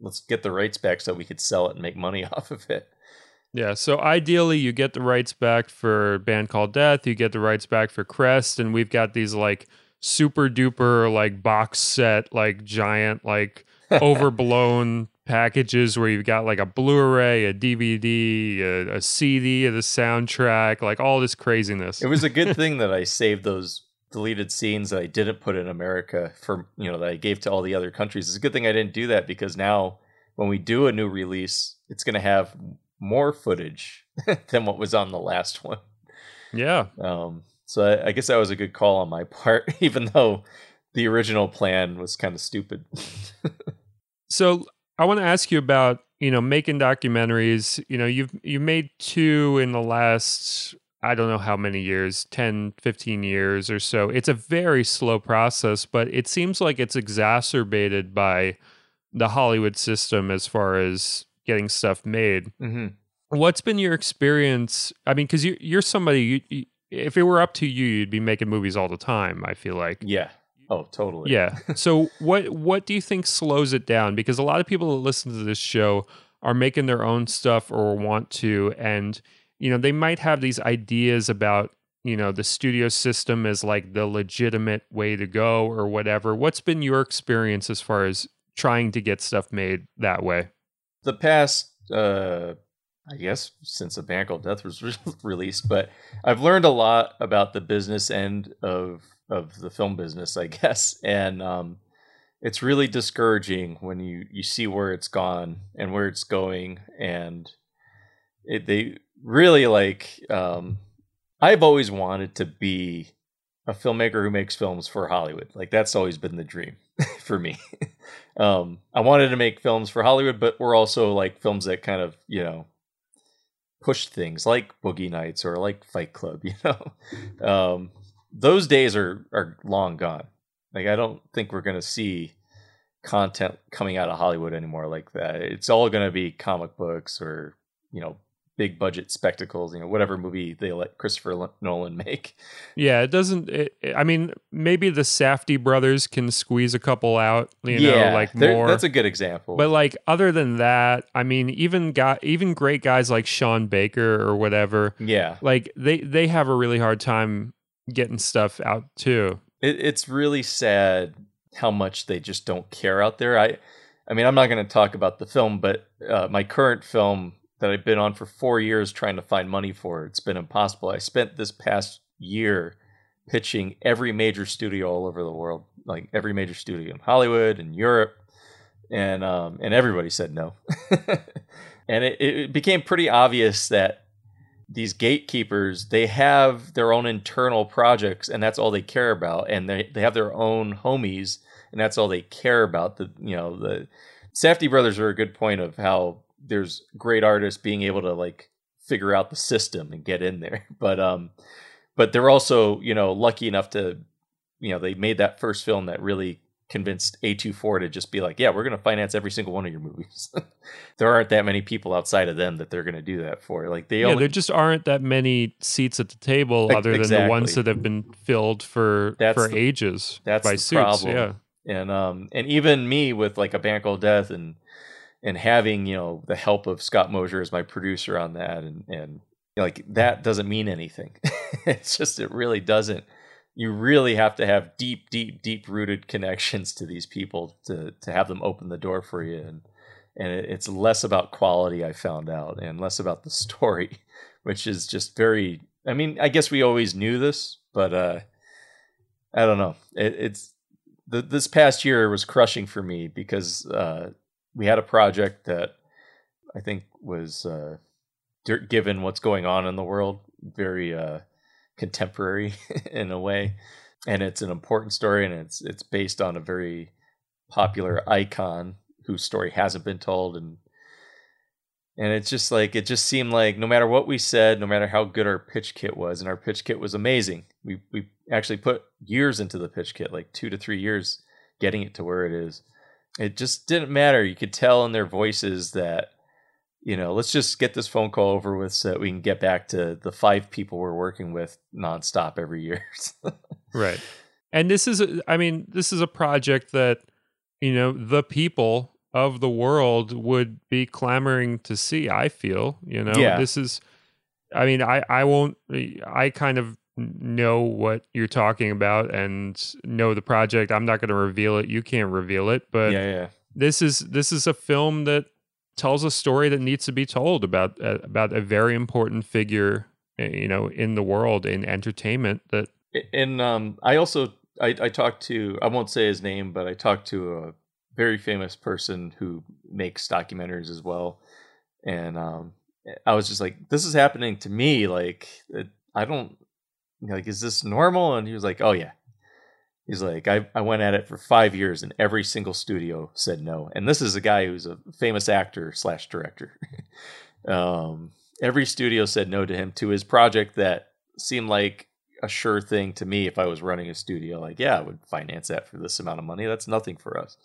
let's get the rights back so we could sell it and make money off of it. Yeah, so ideally you get the rights back for Band Called Death, you get the rights back for Crest, and we've got these like super duper like box set, like giant, like overblown packages where you've got like a Blu-ray, a D V D, a, a C D of the soundtrack, like all this craziness. It was a good thing that I saved those deleted scenes that I didn't put in America for, you know, that I gave to all the other countries. It's a good thing I didn't do that because now when we do a new release, it's going to have more footage than what was on the last one. Yeah. Um, so I, I guess that was a good call on my part, even though the original plan was kind of stupid. So I want to ask you about, you know, making documentaries. You know, you've you made two in the last, I don't know how many years, ten, fifteen years or so. It's a very slow process, but it seems like it's exacerbated by the Hollywood system as far as getting stuff made. Mm-hmm. What's been your experience? I mean, because you, you're somebody, you, you, if it were up to you, you'd be making movies all the time, I feel like. Yeah. Oh, totally. Yeah. So what what do you think slows it down? Because a lot of people that listen to this show are making their own stuff or want to. And, you know, they might have these ideas about, you know, the studio system is like the legitimate way to go or whatever. What's been your experience as far as trying to get stuff made that way? The past, uh, I guess, since A Band Called Death was re- released, but I've learned a lot about the business end of of the film business, I guess. And um, it's really discouraging when you, you see where it's gone and where it's going. And it, they really like, um, I've always wanted to be a filmmaker who makes films for Hollywood. Like that's always been the dream for me. um, I wanted to make films for Hollywood, but we're also like films that kind of, you know, push things like Boogie Nights or like Fight Club, you know? Um, Those days are, are long gone. Like, I don't think we're going to see content coming out of Hollywood anymore like that. It's all going to be comic books or, you know, big budget spectacles, you know, whatever movie they let Christopher Nolan make. Yeah, it doesn't, it, I mean, maybe the Safdie brothers can squeeze a couple out, you yeah, know, like more. That's a good example. But like, other than that, I mean, even got, even great guys like Sean Baker or whatever. Yeah. Like, they, they have a really hard time getting stuff out too. It, it's really sad how much they just don't care out there. I, I mean, I'm not going to talk about the film, but uh, my current film that I've been on for four years trying to find money for, it's been impossible. I spent this past year pitching every major studio all over the world, like every major studio in Hollywood and Europe, and um, and everybody said no. And it, it became pretty obvious that these gatekeepers, they have their own internal projects and that's all they care about. And they, they have their own homies and that's all they care about. The, you know, the Safdie brothers are a good point of how there's great artists being able to like figure out the system and get in there. But, um, but they're also, you know, lucky enough to, you know, they made that first film that really convinced A twenty-four to just be like, yeah, we're going to finance every single one of your movies. There aren't that many people outside of them that they're going to do that for. Like they, yeah, only... there just aren't that many seats at the table other exactly. than the ones that have been filled for that's for the, ages. That's by the suits, problem. Yeah, and um, and even me with like A Band Called Death and and having, you know, the help of Scott Mosier as my producer on that, and and like that doesn't mean anything. It's just it really doesn't. You really have to have deep, deep, deep rooted connections to these people to to have them open the door for you. And and it's less about quality, I found out, and less about the story, which is just very, I mean, I guess we always knew this, but uh, I don't know. It, it's the, this past year was crushing for me because uh, we had a project that I think was uh, given what's going on in the world, very uh, contemporary in a way. And it's an important story, and it's it's based on a very popular icon whose story hasn't been told. And and it's just like, it just seemed like no matter what we said, no matter how good our pitch kit was, and our pitch kit was amazing. We we actually put years into the pitch kit, like two to three years getting it to where it is. It just didn't matter. You could tell in their voices that, you know, let's just get this phone call over with so that we can get back to the five people we're working with nonstop every year. Right. And this is, a, I mean, this is a project that, you know, the people of the world would be clamoring to see, I feel, you know, yeah. This is, I mean, I, I won't, I kind of know what you're talking about and know the project. I'm not going to reveal it. You can't reveal it, but yeah, yeah. This is, this is a film that tells a story that needs to be told about, uh, about a very important figure, you know, in the world, in entertainment. That, and um, I also, I, I talked to, I won't say his name, but I talked to a very famous person who makes documentaries as well. And um, I was just like, this is happening to me. Like, it, I don't, like, is this normal? And he was like, oh yeah. He's like, I, I went at it for five years and every single studio said no. And this is a guy who's a famous actor slash director. um, every studio said no to him, to his project that seemed like a sure thing to me. If I was running a studio, like, yeah, I would finance that for this amount of money. That's nothing for us.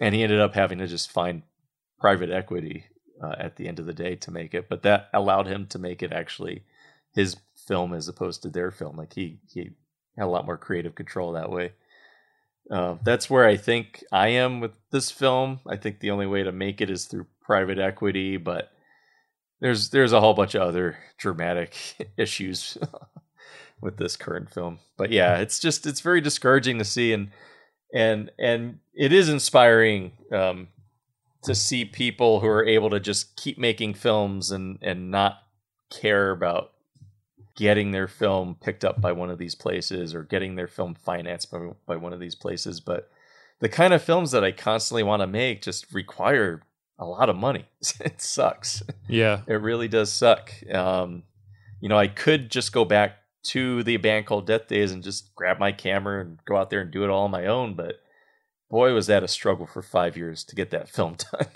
And he ended up having to just find private equity uh, at the end of the day to make it. But that allowed him to make it actually his film as opposed to their film. Like he, he had a lot more creative control that way. Uh, that's where I think I am with this film. I think the only way to make it is through private equity, but there's, there's a whole bunch of other dramatic issues with this current film. But yeah, it's just, it's very discouraging to see. And, and, and it is inspiring um, to see people who are able to just keep making films and, and not care about getting their film picked up by one of these places or getting their film financed by, by one of these places. But the kind of films that I constantly want to make just require a lot of money. It sucks. Yeah, it really does suck. Um, you know, I could just go back to the Band Called Death days and just grab my camera and go out there and do it all on my own. But boy, was that a struggle for five years to get that film done.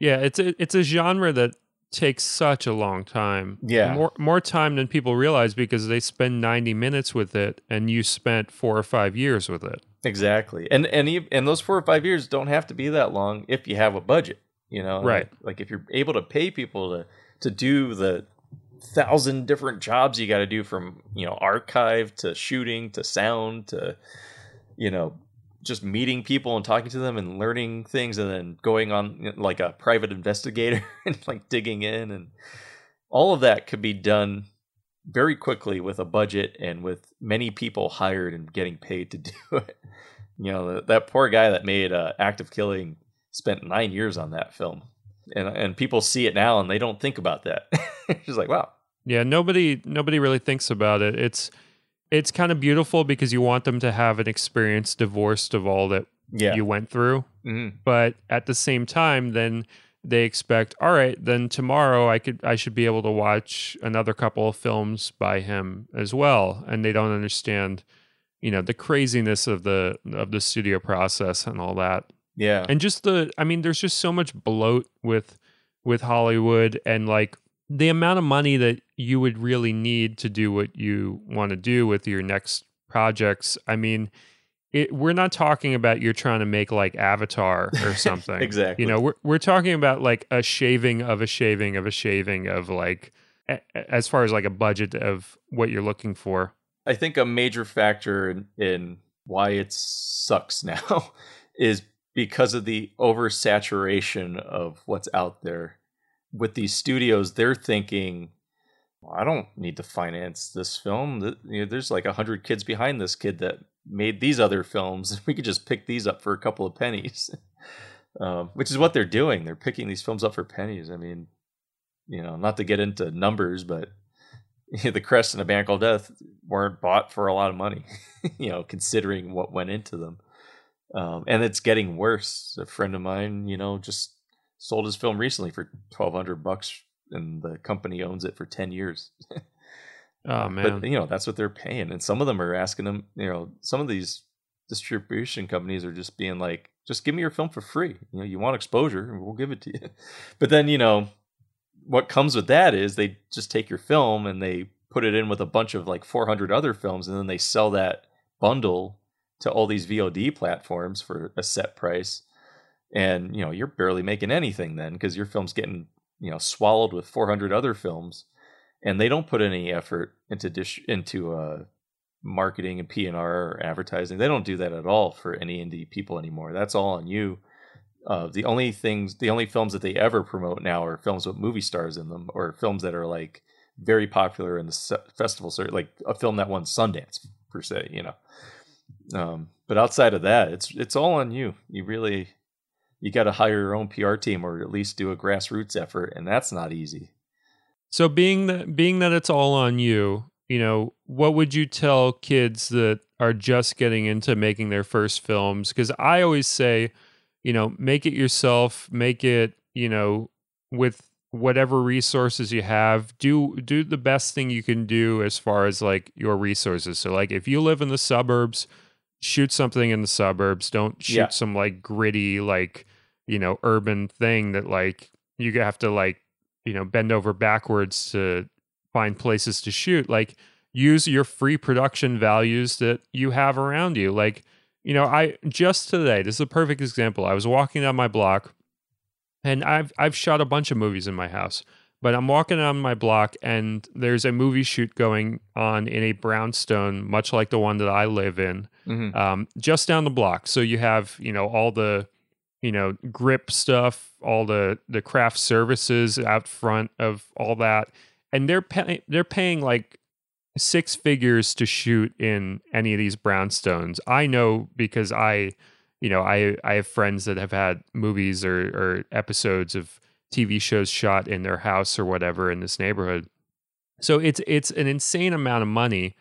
Yeah, it's a, it's a genre that takes such a long time. Yeah. More more time than people realize, because they spend ninety minutes with it and you spent four or five years with it. Exactly. And and and those four or five years don't have to be that long if you have a budget, you know? Right. Like, like if you're able to pay people to, to do the thousand different jobs you got to do, from, you know, archive to shooting to sound to, you know, just meeting people and talking to them and learning things, and then going on like a private investigator and like digging in, and all of that could be done very quickly with a budget and with many people hired and getting paid to do it. You know, that poor guy that made uh, Act of Killing spent nine years on that film. And and people see it now and they don't think about that. She's like, wow. Yeah, nobody nobody really thinks about it. It's it's kind of beautiful because you want them to have an experience divorced of all that yeah. you went through. Mm-hmm. But at the same time, then they expect, all right, then tomorrow I could I should be able to watch another couple of films by him as well. And they don't understand, you know, the craziness of the of the studio process and all that. Yeah. And just the, I mean, there's just so much bloat with with Hollywood, and like the amount of money that you would really need to do what you want to do with your next projects. I mean, it, we're not talking about you're trying to make like Avatar or something. Exactly. You know, we're we're talking about like a shaving of a shaving of a shaving of like, a, as far as like a budget of what you're looking for. I think a major factor in, in why it sucks now is because of the oversaturation of what's out there. With these studios, they're thinking, well, I don't need to finance this film. There's like one hundred kids behind this kid that made these other films. We could just pick these up for a couple of pennies, um, which is what they're doing. They're picking these films up for pennies. I mean, you know, not to get into numbers, but The Crest and A Band Called Death weren't bought for a lot of money, you know, considering what went into them. Um, and it's getting worse. A friend of mine, you know, just sold his film recently for twelve hundred bucks and the company owns it for ten years. Oh man. But you know, that's what they're paying. And some of them are asking them, you know, some of these distribution companies are just being like, just give me your film for free. You know, you want exposure and we'll give it to you. But then, you know, what comes with that is they just take your film and they put it in with a bunch of like four hundred other films. And then they sell that bundle to all these V O D platforms for a set price. And, you know, you're barely making anything then, because your film's getting, you know, swallowed with four hundred other films. And they don't put any effort into dish, into uh, marketing and P and R or advertising. They don't do that at all for any indie people anymore. That's all on you. Uh, the only things, the only films that they ever promote now are films with movie stars in them, or films that are like very popular in the festival, like a film that won Sundance per se. You know, um, but outside of that, it's it's all on you. You really you got to hire your own P R team, or at least do a grassroots effort, and that's not easy. So being that being that it's all on you, you know, what would you tell kids that are just getting into making their first films? Because I always say, you know, make it yourself, make it, you know, with whatever resources you have, do do the best thing you can do as far as like your resources. So like if you live in the suburbs, shoot something in the suburbs. Don't shoot yeah. some like gritty, like, you know, urban thing that like you have to like, you know, bend over backwards to find places to shoot. Like, use your free production values that you have around you. Like, you know, I just today, this is a perfect example. I was walking down my block, and I've I've shot a bunch of movies in my house, but I'm walking down my block, and there's a movie shoot going on in a brownstone, much like the one that I live in, mm-hmm. um, just down the block. So you have, you know, all the you know, grip stuff, all the, the craft services out front of all that. And they're pay- they're paying like six figures to shoot in any of these brownstones. I know because I, you know, I, I have friends that have had movies or, or episodes of T V shows shot in their house or whatever in this neighborhood. So it's, it's an insane amount of money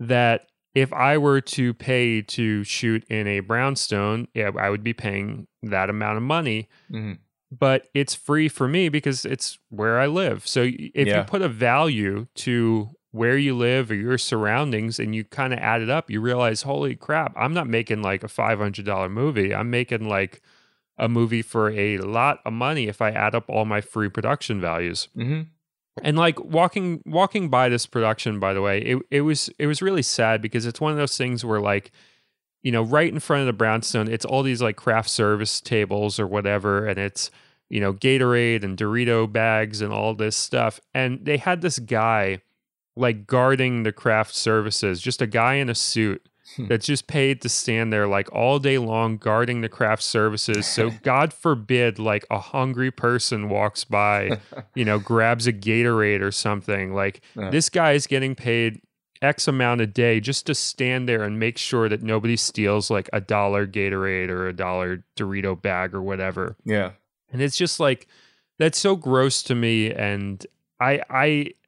that if I were to pay to shoot in a brownstone, yeah, I would be paying that amount of money. Mm-hmm. But it's free for me because it's where I live. So if yeah. you put a value to where you live or your surroundings and you kind of add it up, you realize, holy crap, I'm not making like a five hundred dollars movie. I'm making like a movie for a lot of money if I add up all my free production values. Mm-hmm. And like walking walking by this production, by the way, it, it was it was really sad because it's one of those things where like, you know, right in front of the brownstone, it's all these like craft service tables or whatever. And it's, you know, Gatorade and Dorito bags and all this stuff. And they had this guy like guarding the craft services, just a guy in a suit that's just paid to stand there like all day long guarding the craft services. So God forbid, like a hungry person walks by, you know, grabs a Gatorade or something. Like yeah. this guy is getting paid X amount a day just to stand there and make sure that nobody steals like a dollar Gatorade or a dollar Dorito bag or whatever. Yeah. And it's just like, that's so gross to me. And I, I,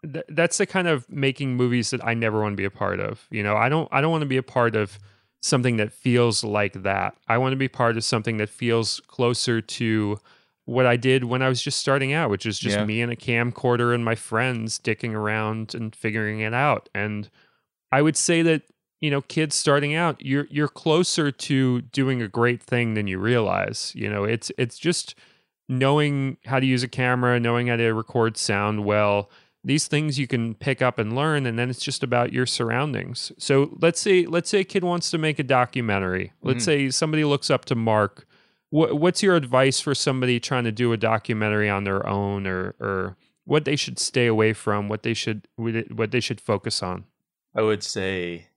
th- that's the kind of making movies that I never want to be a part of. You know, I don't, I don't want to be a part of something that feels like that. I want to be part of something that feels closer to what I did when I was just starting out, which is just yeah. me and a camcorder and my friends dicking around and figuring it out. And I would say that, you know, kids starting out, you're, you're closer to doing a great thing than you realize. You know, it's, it's just knowing how to use a camera, knowing how to record sound well. These things you can pick up and learn, and then it's just about your surroundings. So let's say, let's say a kid wants to make a documentary. Let's mm. say somebody looks up to Mark. What, what's your advice for somebody trying to do a documentary on their own, or, or what they should stay away from, what they should, what they should focus on? I would say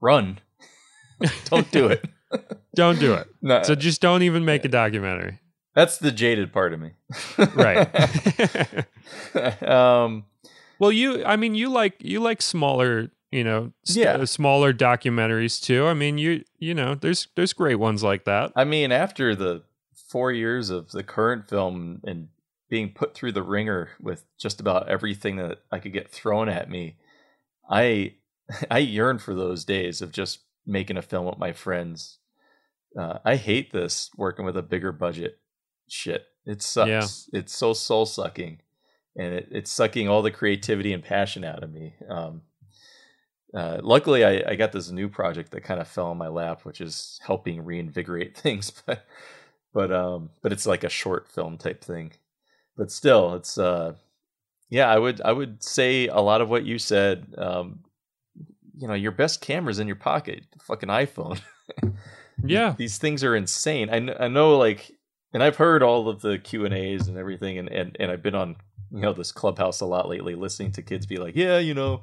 run. Don't do it. Don't do it. No. So just don't even make a documentary. That's the jaded part of me. Right. um, well, you, I mean, you like, you like smaller, you know, st- yeah. smaller documentaries too. I mean, you, you know, there's, there's great ones like that. I mean, after the four years of the current film and being put through the ringer with just about everything that I could get thrown at me, I, I yearn for those days of just making a film with my friends. Uh, I hate this working with a bigger budget. Shit, it sucks. Yeah. It's so soul sucking, and it, it's sucking all the creativity and passion out of me. Um, uh, luckily, I, I got this new project that kind of fell on my lap, which is helping reinvigorate things. But but um, but it's like a short film type thing. But still, it's uh, yeah. I would I would say a lot of what you said. Um, you know, your best camera's in your pocket, the fucking iPhone. Yeah, these things are insane. I kn- I know, like, and I've heard all of the Q and A's and everything, and, and and I've been on, you know, this Clubhouse a lot lately, listening to kids be like, yeah, you know,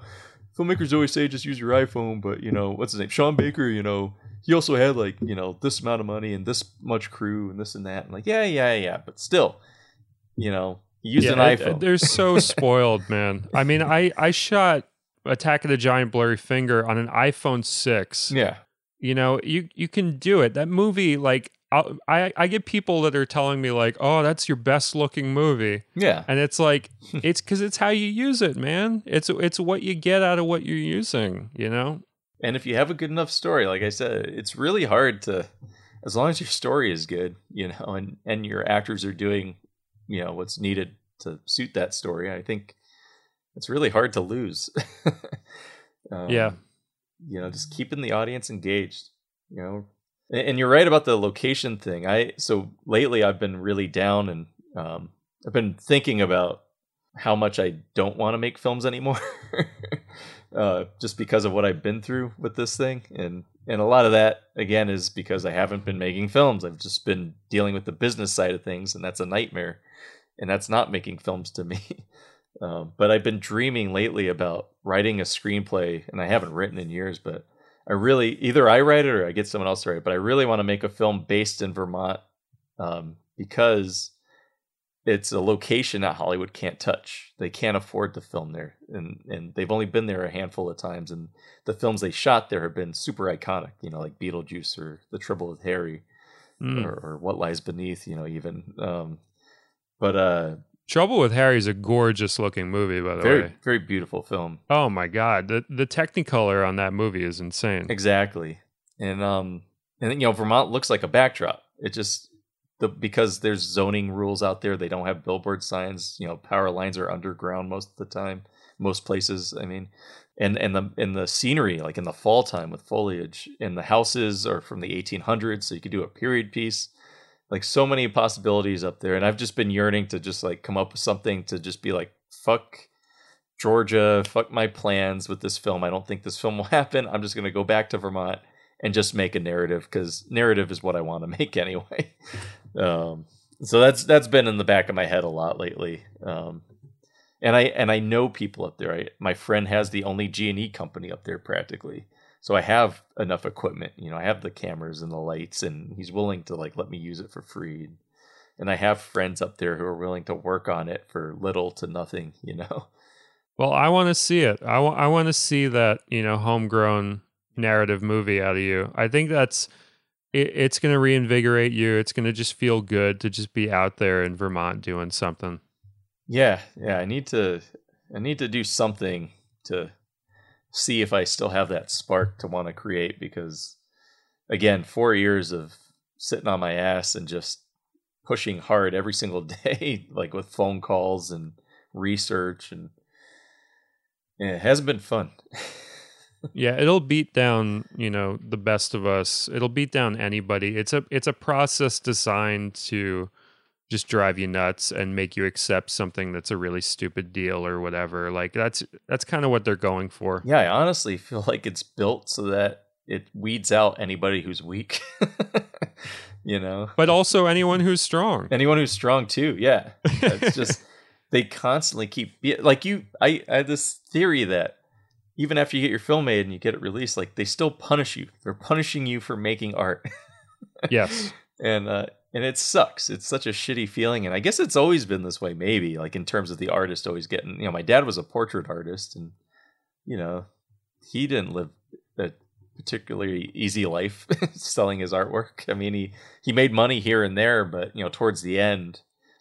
filmmakers always say just use your iPhone, but, you know, what's his name, Sean Baker, you know, he also had, like, you know, this amount of money and this much crew and this and that. I'm like, yeah, yeah, yeah, but still, you know, use yeah, an iPhone. I, they're so spoiled, man. I mean, I I shot Attack of the Giant Blurry Finger on an iPhone six. Yeah. You know, you, you can do it. That movie, like, I'll, I I get people that are telling me, like, oh, that's your best looking movie. Yeah. And it's like, it's because it's how you use it, man. It's it's what you get out of what you're using, you know? And if you have a good enough story, like I said, it's really hard to, as long as your story is good, you know, and, and your actors are doing, you know, what's needed to suit that story, I think it's really hard to lose. um, yeah. You know, just keeping the audience engaged, you know, and, and you're right about the location thing. I, so lately I've been really down, and um, I've been thinking about how much I don't want to make films anymore, uh, just because of what I've been through with this thing. And, and a lot of that, again, is because I haven't been making films. I've just been dealing with the business side of things, and that's a nightmare, and that's not making films to me. Um, but I've been dreaming lately about writing a screenplay, and I haven't written in years, but I really, either I write it or I get someone else to write it, but I really want to make a film based in Vermont, um, because it's a location that Hollywood can't touch. They can't afford to film there. And, and they've only been there a handful of times. And the films they shot there have been super iconic, you know, like Beetlejuice or The Trouble with Harry, mm. or, or What Lies Beneath, you know, even, um, but, uh, Trouble with Harry is a gorgeous looking movie, by the very, way. Very beautiful film. Oh my God. The the Technicolor on that movie is insane. Exactly. And um and then, you know, Vermont looks like a backdrop. It just the because there's zoning rules out there, they don't have billboard signs, you know, power lines are underground most of the time, most places, I mean. And and the and the scenery, like in the fall time with foliage, and the houses are from the eighteen hundreds, so you could do a period piece. Like, so many possibilities up there. And I've just been yearning to just, like, come up with something to just be like, fuck Georgia, fuck my plans with this film. I don't think this film will happen. I'm just going to go back to Vermont and just make a narrative, because narrative is what I want to make anyway. Um, so that's that's been in the back of my head a lot lately. Um, and I and I know people up there. I, my friend has the only G and E company up there practically. So I have enough equipment, you know, I have the cameras and the lights, and he's willing to, like, let me use it for free. And I have friends up there who are willing to work on it for little to nothing, you know? Well, I want to see it. I, w- I want to see that, you know, homegrown narrative movie out of you. I think that's, it, it's going to reinvigorate you. It's going to just feel good to just be out there in Vermont doing something. Yeah. Yeah. I need to, I need to do something to see if I still have that spark to want to create, because, again, four years of sitting on my ass and just pushing hard every single day, like with phone calls and research, and yeah, it hasn't been fun. Yeah, it'll beat down, you know, the best of us. It'll beat down anybody. It's a it's a process designed to just drive you nuts and make you accept something that's a really stupid deal or whatever. Like, that's that's kind of what they're going for. Yeah, I honestly feel like it's built so that it weeds out anybody who's weak, you know? But also anyone who's strong. Anyone who's strong, too, yeah. It's just, they constantly keep, like, you, I, I had this theory that even after you get your film made and you get it released, like, they still punish you. They're punishing you for making art. Yes. And, uh, And it sucks. It's such a shitty feeling. And I guess it's always been this way, maybe, like, in terms of the artist always getting, you know, my dad was a portrait artist, and, you know, he didn't live a particularly easy life selling his artwork. I mean, he, he made money here and there, but, you know, towards the end,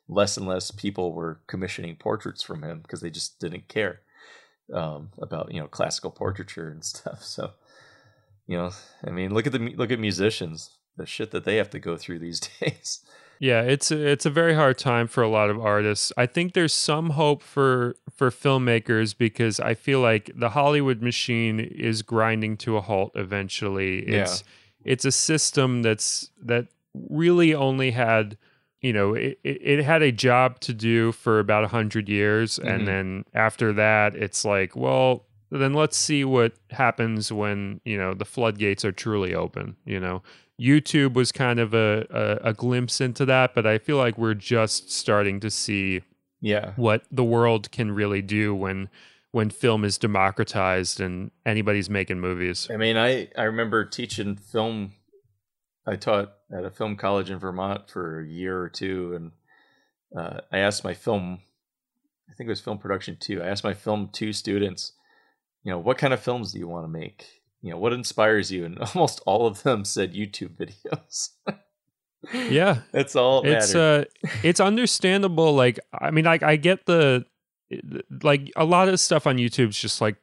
less and less people were commissioning portraits from him because they just didn't care um, about, you know, classical portraiture and stuff. So, you know, I mean, look at the, look at musicians. The shit that they have to go through these days. Yeah, it's a, it's a very hard time for a lot of artists. I think there's some hope for for filmmakers, because I feel like the Hollywood machine is grinding to a halt eventually. It's yeah. it's a system that's that really only had, you know, it, it had a job to do for about one hundred years, mm-hmm. and then after that it's like, well, then let's see what happens when, you know, the floodgates are truly open, you know. YouTube was kind of a, a, a glimpse into that, but I feel like we're just starting to see yeah. what the world can really do when when film is democratized and anybody's making movies. I mean, I, I remember teaching film. I taught at a film college in Vermont for a year or two, and uh, I asked my film, I think it was film production two, I asked my film two students, you know, what kind of films do you want to make? You know, what inspires you? And almost all of them said YouTube videos. Yeah. That's all that it's, uh, it's understandable. Like, I mean, I, I get the, like, a lot of stuff on YouTube's just like,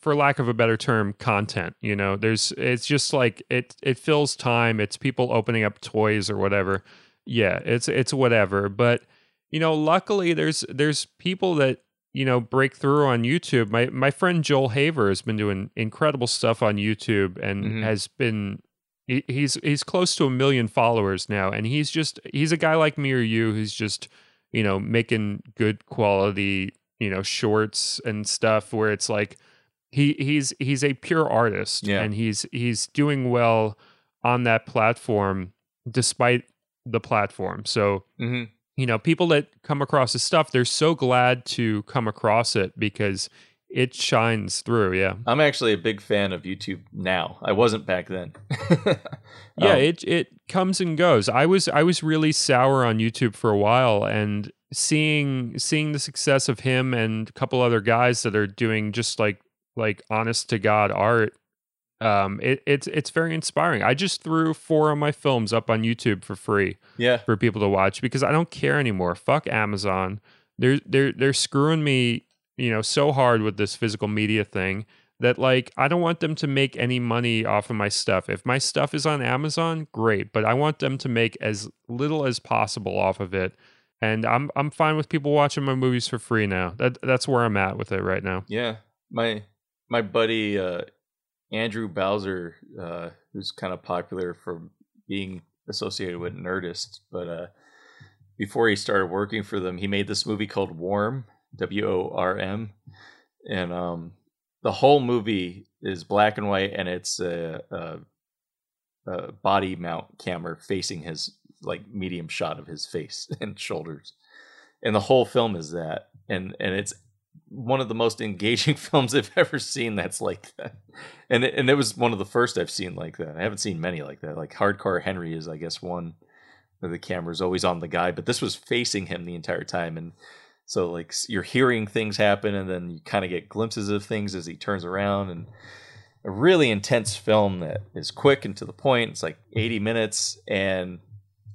for lack of a better term, content, you know. There's, it's just like, it, it fills time. It's people opening up toys or whatever. Yeah. It's, it's whatever. But, you know, luckily there's, there's people that, you know, breakthrough on YouTube. My my friend Joel Haver has been doing incredible stuff on YouTube, and mm-hmm. has been he, he's he's close to a million followers now, and he's just he's a guy like me or you who's just, you know, making good quality, you know, shorts and stuff where it's like he he's he's a pure artist, yeah. and he's he's doing well on that platform despite the platform. So mm-hmm. you know, people that come across his stuff, they're so glad to come across it because it shines through. Yeah, I'm actually a big fan of YouTube now. I wasn't back then. um, yeah, it it comes and goes. I was I was really sour on YouTube for a while, and seeing seeing the success of him and a couple other guys that are doing just like like honest to God art, um it, it's it's very inspiring. I just threw four of my films up on YouTube for free, yeah, for people to watch, because I don't care anymore. Fuck Amazon. They're they're they're screwing me, you know, so hard with this physical media thing that, like, I don't want them to make any money off of my stuff. If my stuff is on Amazon, great, but I want them to make as little as possible off of it, and i'm i'm fine with people watching my movies for free now. That that's where I'm at with it right now. Yeah, my my buddy uh Andrew Bowser, uh, who's kind of popular for being associated with Nerdist, but uh, before he started working for them, he made this movie called Warm, W O R M, and um, the whole movie is black and white, and it's a, a, a body mount camera facing his, like, medium shot of his face and shoulders, and the whole film is that, and and it's one of the most engaging films I've ever seen that's like that. And it, and it was one of the first I've seen like that. I haven't seen many like that. Like Hardcore Henry is, I guess, one where the camera's always on the guy, but this was facing him the entire time. And so, like, you're hearing things happen, and then you kind of get glimpses of things as he turns around, and a really intense film that is quick and to the point. It's like eighty minutes. And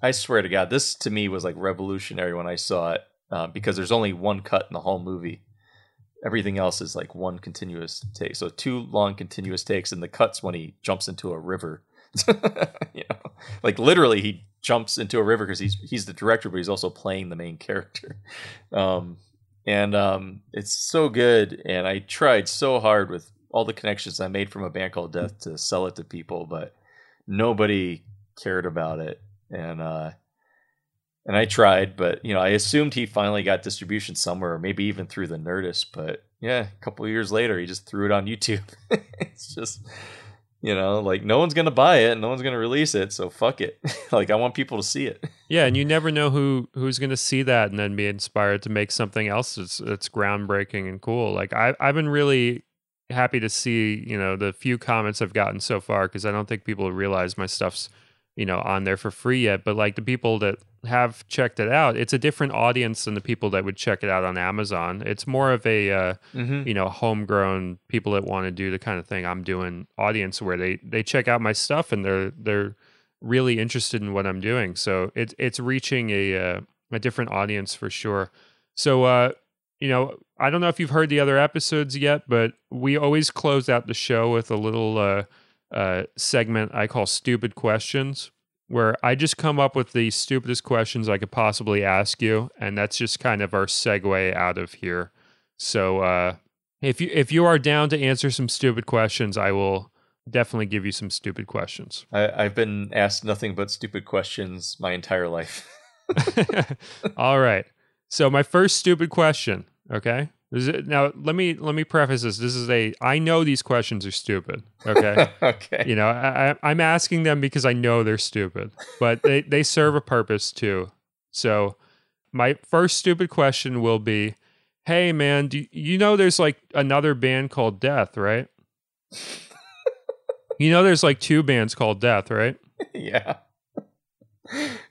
I swear to God, this to me was like revolutionary when I saw it, uh, because there's only one cut in the whole movie. Everything else is like one continuous take. So two long continuous takes, and the cuts when he jumps into a river. You know, like, literally he jumps into a river because he's he's the director, but he's also playing the main character. Um, and um, it's so good. And I tried so hard with all the connections I made from A Band Called Death to sell it to people, but nobody cared about it. And uh, And I tried, but, you know, I assumed he finally got distribution somewhere, or maybe even through the Nerdist. But yeah, a couple of years later, he just threw it on YouTube. It's just, you know, like, no one's going to buy it and no one's going to release it. So fuck it. Like, I want people to see it. Yeah. And you never know who who's going to see that and then be inspired to make something else that's, that's groundbreaking and cool. Like, I, I've been really happy to see, you know, the few comments I've gotten so far, because I don't think people realize my stuff's, you know, on there for free yet. But, like, the people that have checked it out, it's a different audience than the people that would check it out on Amazon. It's more of a uh, mm-hmm. you know, homegrown people that want to do the kind of thing I'm doing audience, where they they check out my stuff and they're they're really interested in what I'm doing. So it's it's reaching a uh, a different audience for sure. So uh you know, I don't know if you've heard the other episodes yet, but we always close out the show with a little uh uh segment I call Stupid Questions, where I just come up with the stupidest questions I could possibly ask you, and that's just kind of our segue out of here. So uh, if you if you are down to answer some stupid questions, I will definitely give you some stupid questions. I, I've been asked nothing but stupid questions my entire life. All right. So my first stupid question, okay? Is it, now, let me let me preface this. This is a, I know these questions are stupid, okay? Okay. You know, I, I'm asking them because I know they're stupid, but they, they serve a purpose too. So my first stupid question will be, hey, man, do you know there's like another band called Death, right? You know there's like two bands called Death, right? Yeah.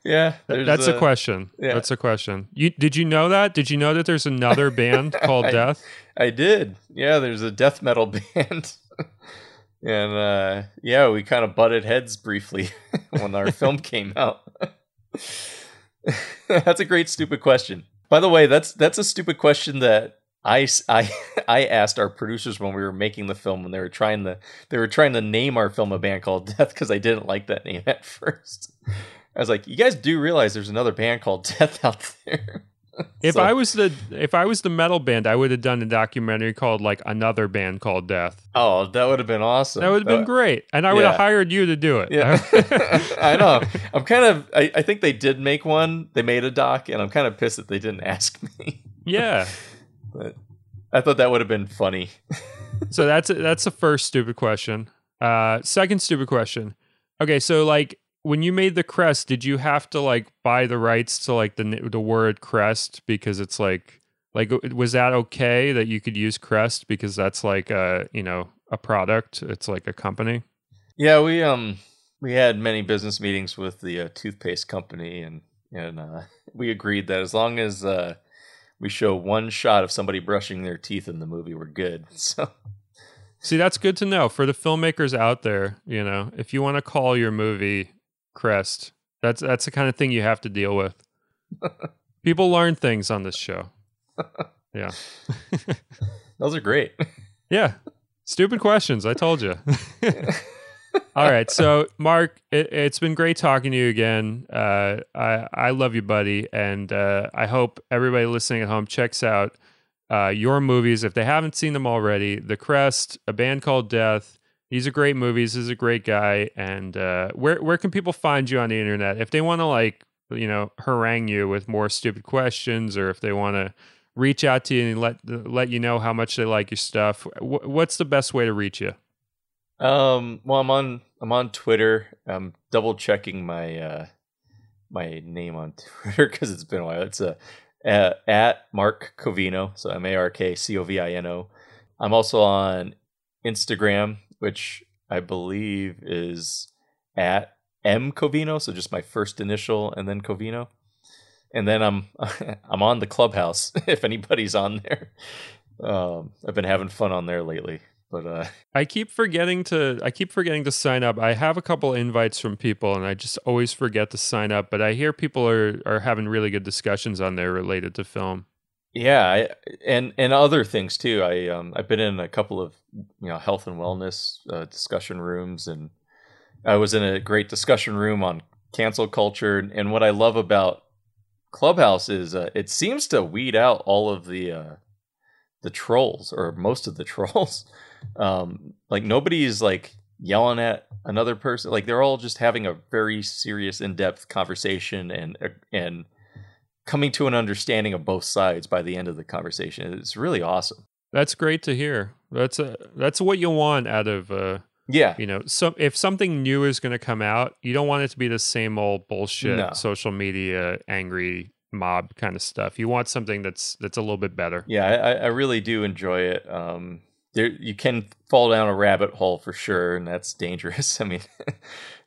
Yeah, that's a, a question. Yeah. That's a question. You did you know that? Did you know that there's another band called I, Death? I did. Yeah, there's a death metal band, and uh, yeah, we kind of butted heads briefly when our film came out. That's a great stupid question. By the way, that's that's a stupid question that I, I, I asked our producers when we were making the film, when they were trying to they were trying to name our film A Band Called Death, because I didn't like that name at first. I was like, you guys do realize there's another band called Death out there. If so, I was the if I was the metal band, I would have done a documentary called like Another Band Called Death. Oh, that would have been awesome. That would have been uh, great. And I yeah. would have hired you to do it. Yeah. I know. I'm kind of I, I think they did make one. They made a doc, and I'm kind of pissed that they didn't ask me. Yeah. But I thought that would have been funny. So that's a, that's the first stupid question. Uh, second stupid question. Okay, so like, when you made The Crest, did you have to like buy the rights to like the the word crest, because it's like like was that okay that you could use Crest, because that's like a, you know, a product, it's like a company? Yeah, we um we had many business meetings with the uh, toothpaste company, and and uh, we agreed that as long as uh, we show one shot of somebody brushing their teeth in the movie, we're good. So. See, that's good to know for the filmmakers out there. You know, if you want to call your movie Crest, that's that's the kind of thing you have to deal with. People learn things on this show. Yeah. Those are great. Yeah, stupid questions, I told you. All right, so Mark, it, it's been great talking to you again. uh i i love you, buddy, and uh I hope everybody listening at home checks out uh your movies if they haven't seen them already. The Crest, A Band Called Death. These are great movies. He's a great guy. And uh, where where can people find you on the internet if they want to, like, you know, harangue you with more stupid questions, or if they want to reach out to you and let let you know how much they like your stuff? W- what's the best way to reach you? Um, well, I'm on I'm on Twitter. I'm double checking my uh, my name on Twitter because it's been a while. It's a, a at Mark Covino, so M A R K C O V I N O. I'm also on Instagram, which I believe is at M Covino, so just my first initial and then Covino. And then I'm I'm on the Clubhouse if anybody's on there. Um, I've been having fun on there lately, but uh, I keep forgetting to I keep forgetting to sign up. I have a couple invites from people, and I just always forget to sign up. But I hear people are are having really good discussions on there related to film. Yeah, I, and and other things too. I um I've been in a couple of, you know, health and wellness uh, discussion rooms, and I was in a great discussion room on cancel culture. And what I love about Clubhouse is uh, it seems to weed out all of the uh, the trolls, or most of the trolls. Um, like nobody's like yelling at another person. Like they're all just having a very serious, in-depth conversation, and and. coming to an understanding of both sides by the end of the conversation. It's really awesome. That's great to hear. That's a, that's what you want out of, uh, yeah. You know, so if something new is going to come out, you don't want it to be the same old bullshit, no. social media, angry mob kind of stuff. You want something that's, that's a little bit better. Yeah. I, I really do enjoy it. Um, there, you can fall down a rabbit hole for sure. And that's dangerous. I mean,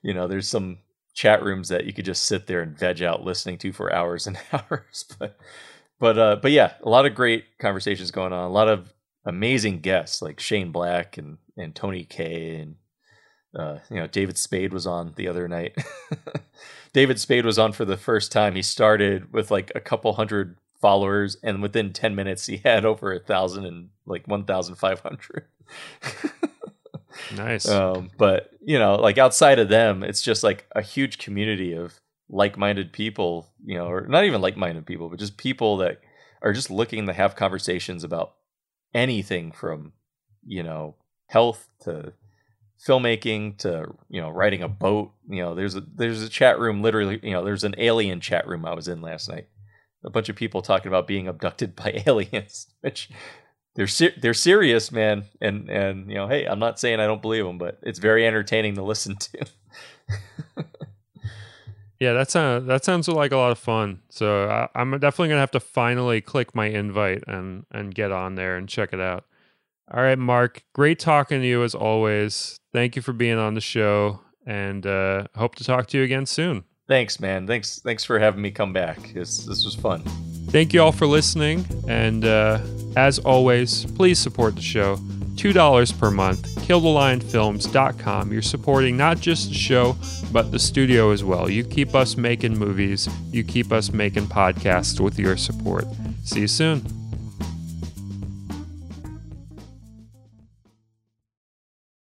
you know, there's some chat rooms that you could just sit there and veg out listening to for hours and hours. But, but, uh, but yeah, a lot of great conversations going on. A lot of amazing guests like Shane Black and, and Tony Kaye, and, uh, you know, David Spade was on the other night. David Spade was on for the first time. He started with like a couple hundred followers, and within ten minutes he had over a thousand and like one thousand five hundred. Nice. Um, but, you know, like outside of them, it's just like a huge community of like-minded people, you know, or not even like-minded people, but just people that are just looking to have conversations about anything from, you know, health to filmmaking to, you know, riding a boat. You know, there's a there's a chat room, literally, you know, there's an alien chat room I was in last night. A bunch of people talking about being abducted by aliens, which they're ser- they're serious, man. And, and, you know, hey, I'm not saying I don't believe them, but it's very entertaining to listen to. Yeah, that sounds that sounds like a lot of fun. So I, I'm definitely gonna have to finally click my invite and and get on there and check it out. All right, Mark, great talking to you as always. Thank you for being on the show, and uh, hope to talk to you again soon. Thanks, man. Thanks, thanks for having me come back. This this was fun. Thank you all for listening, and uh, as always, please support the show. two dollars per month, kill the lion films dot com. You're supporting not just the show, but the studio as well. You keep us making movies. You keep us making podcasts with your support. See you soon.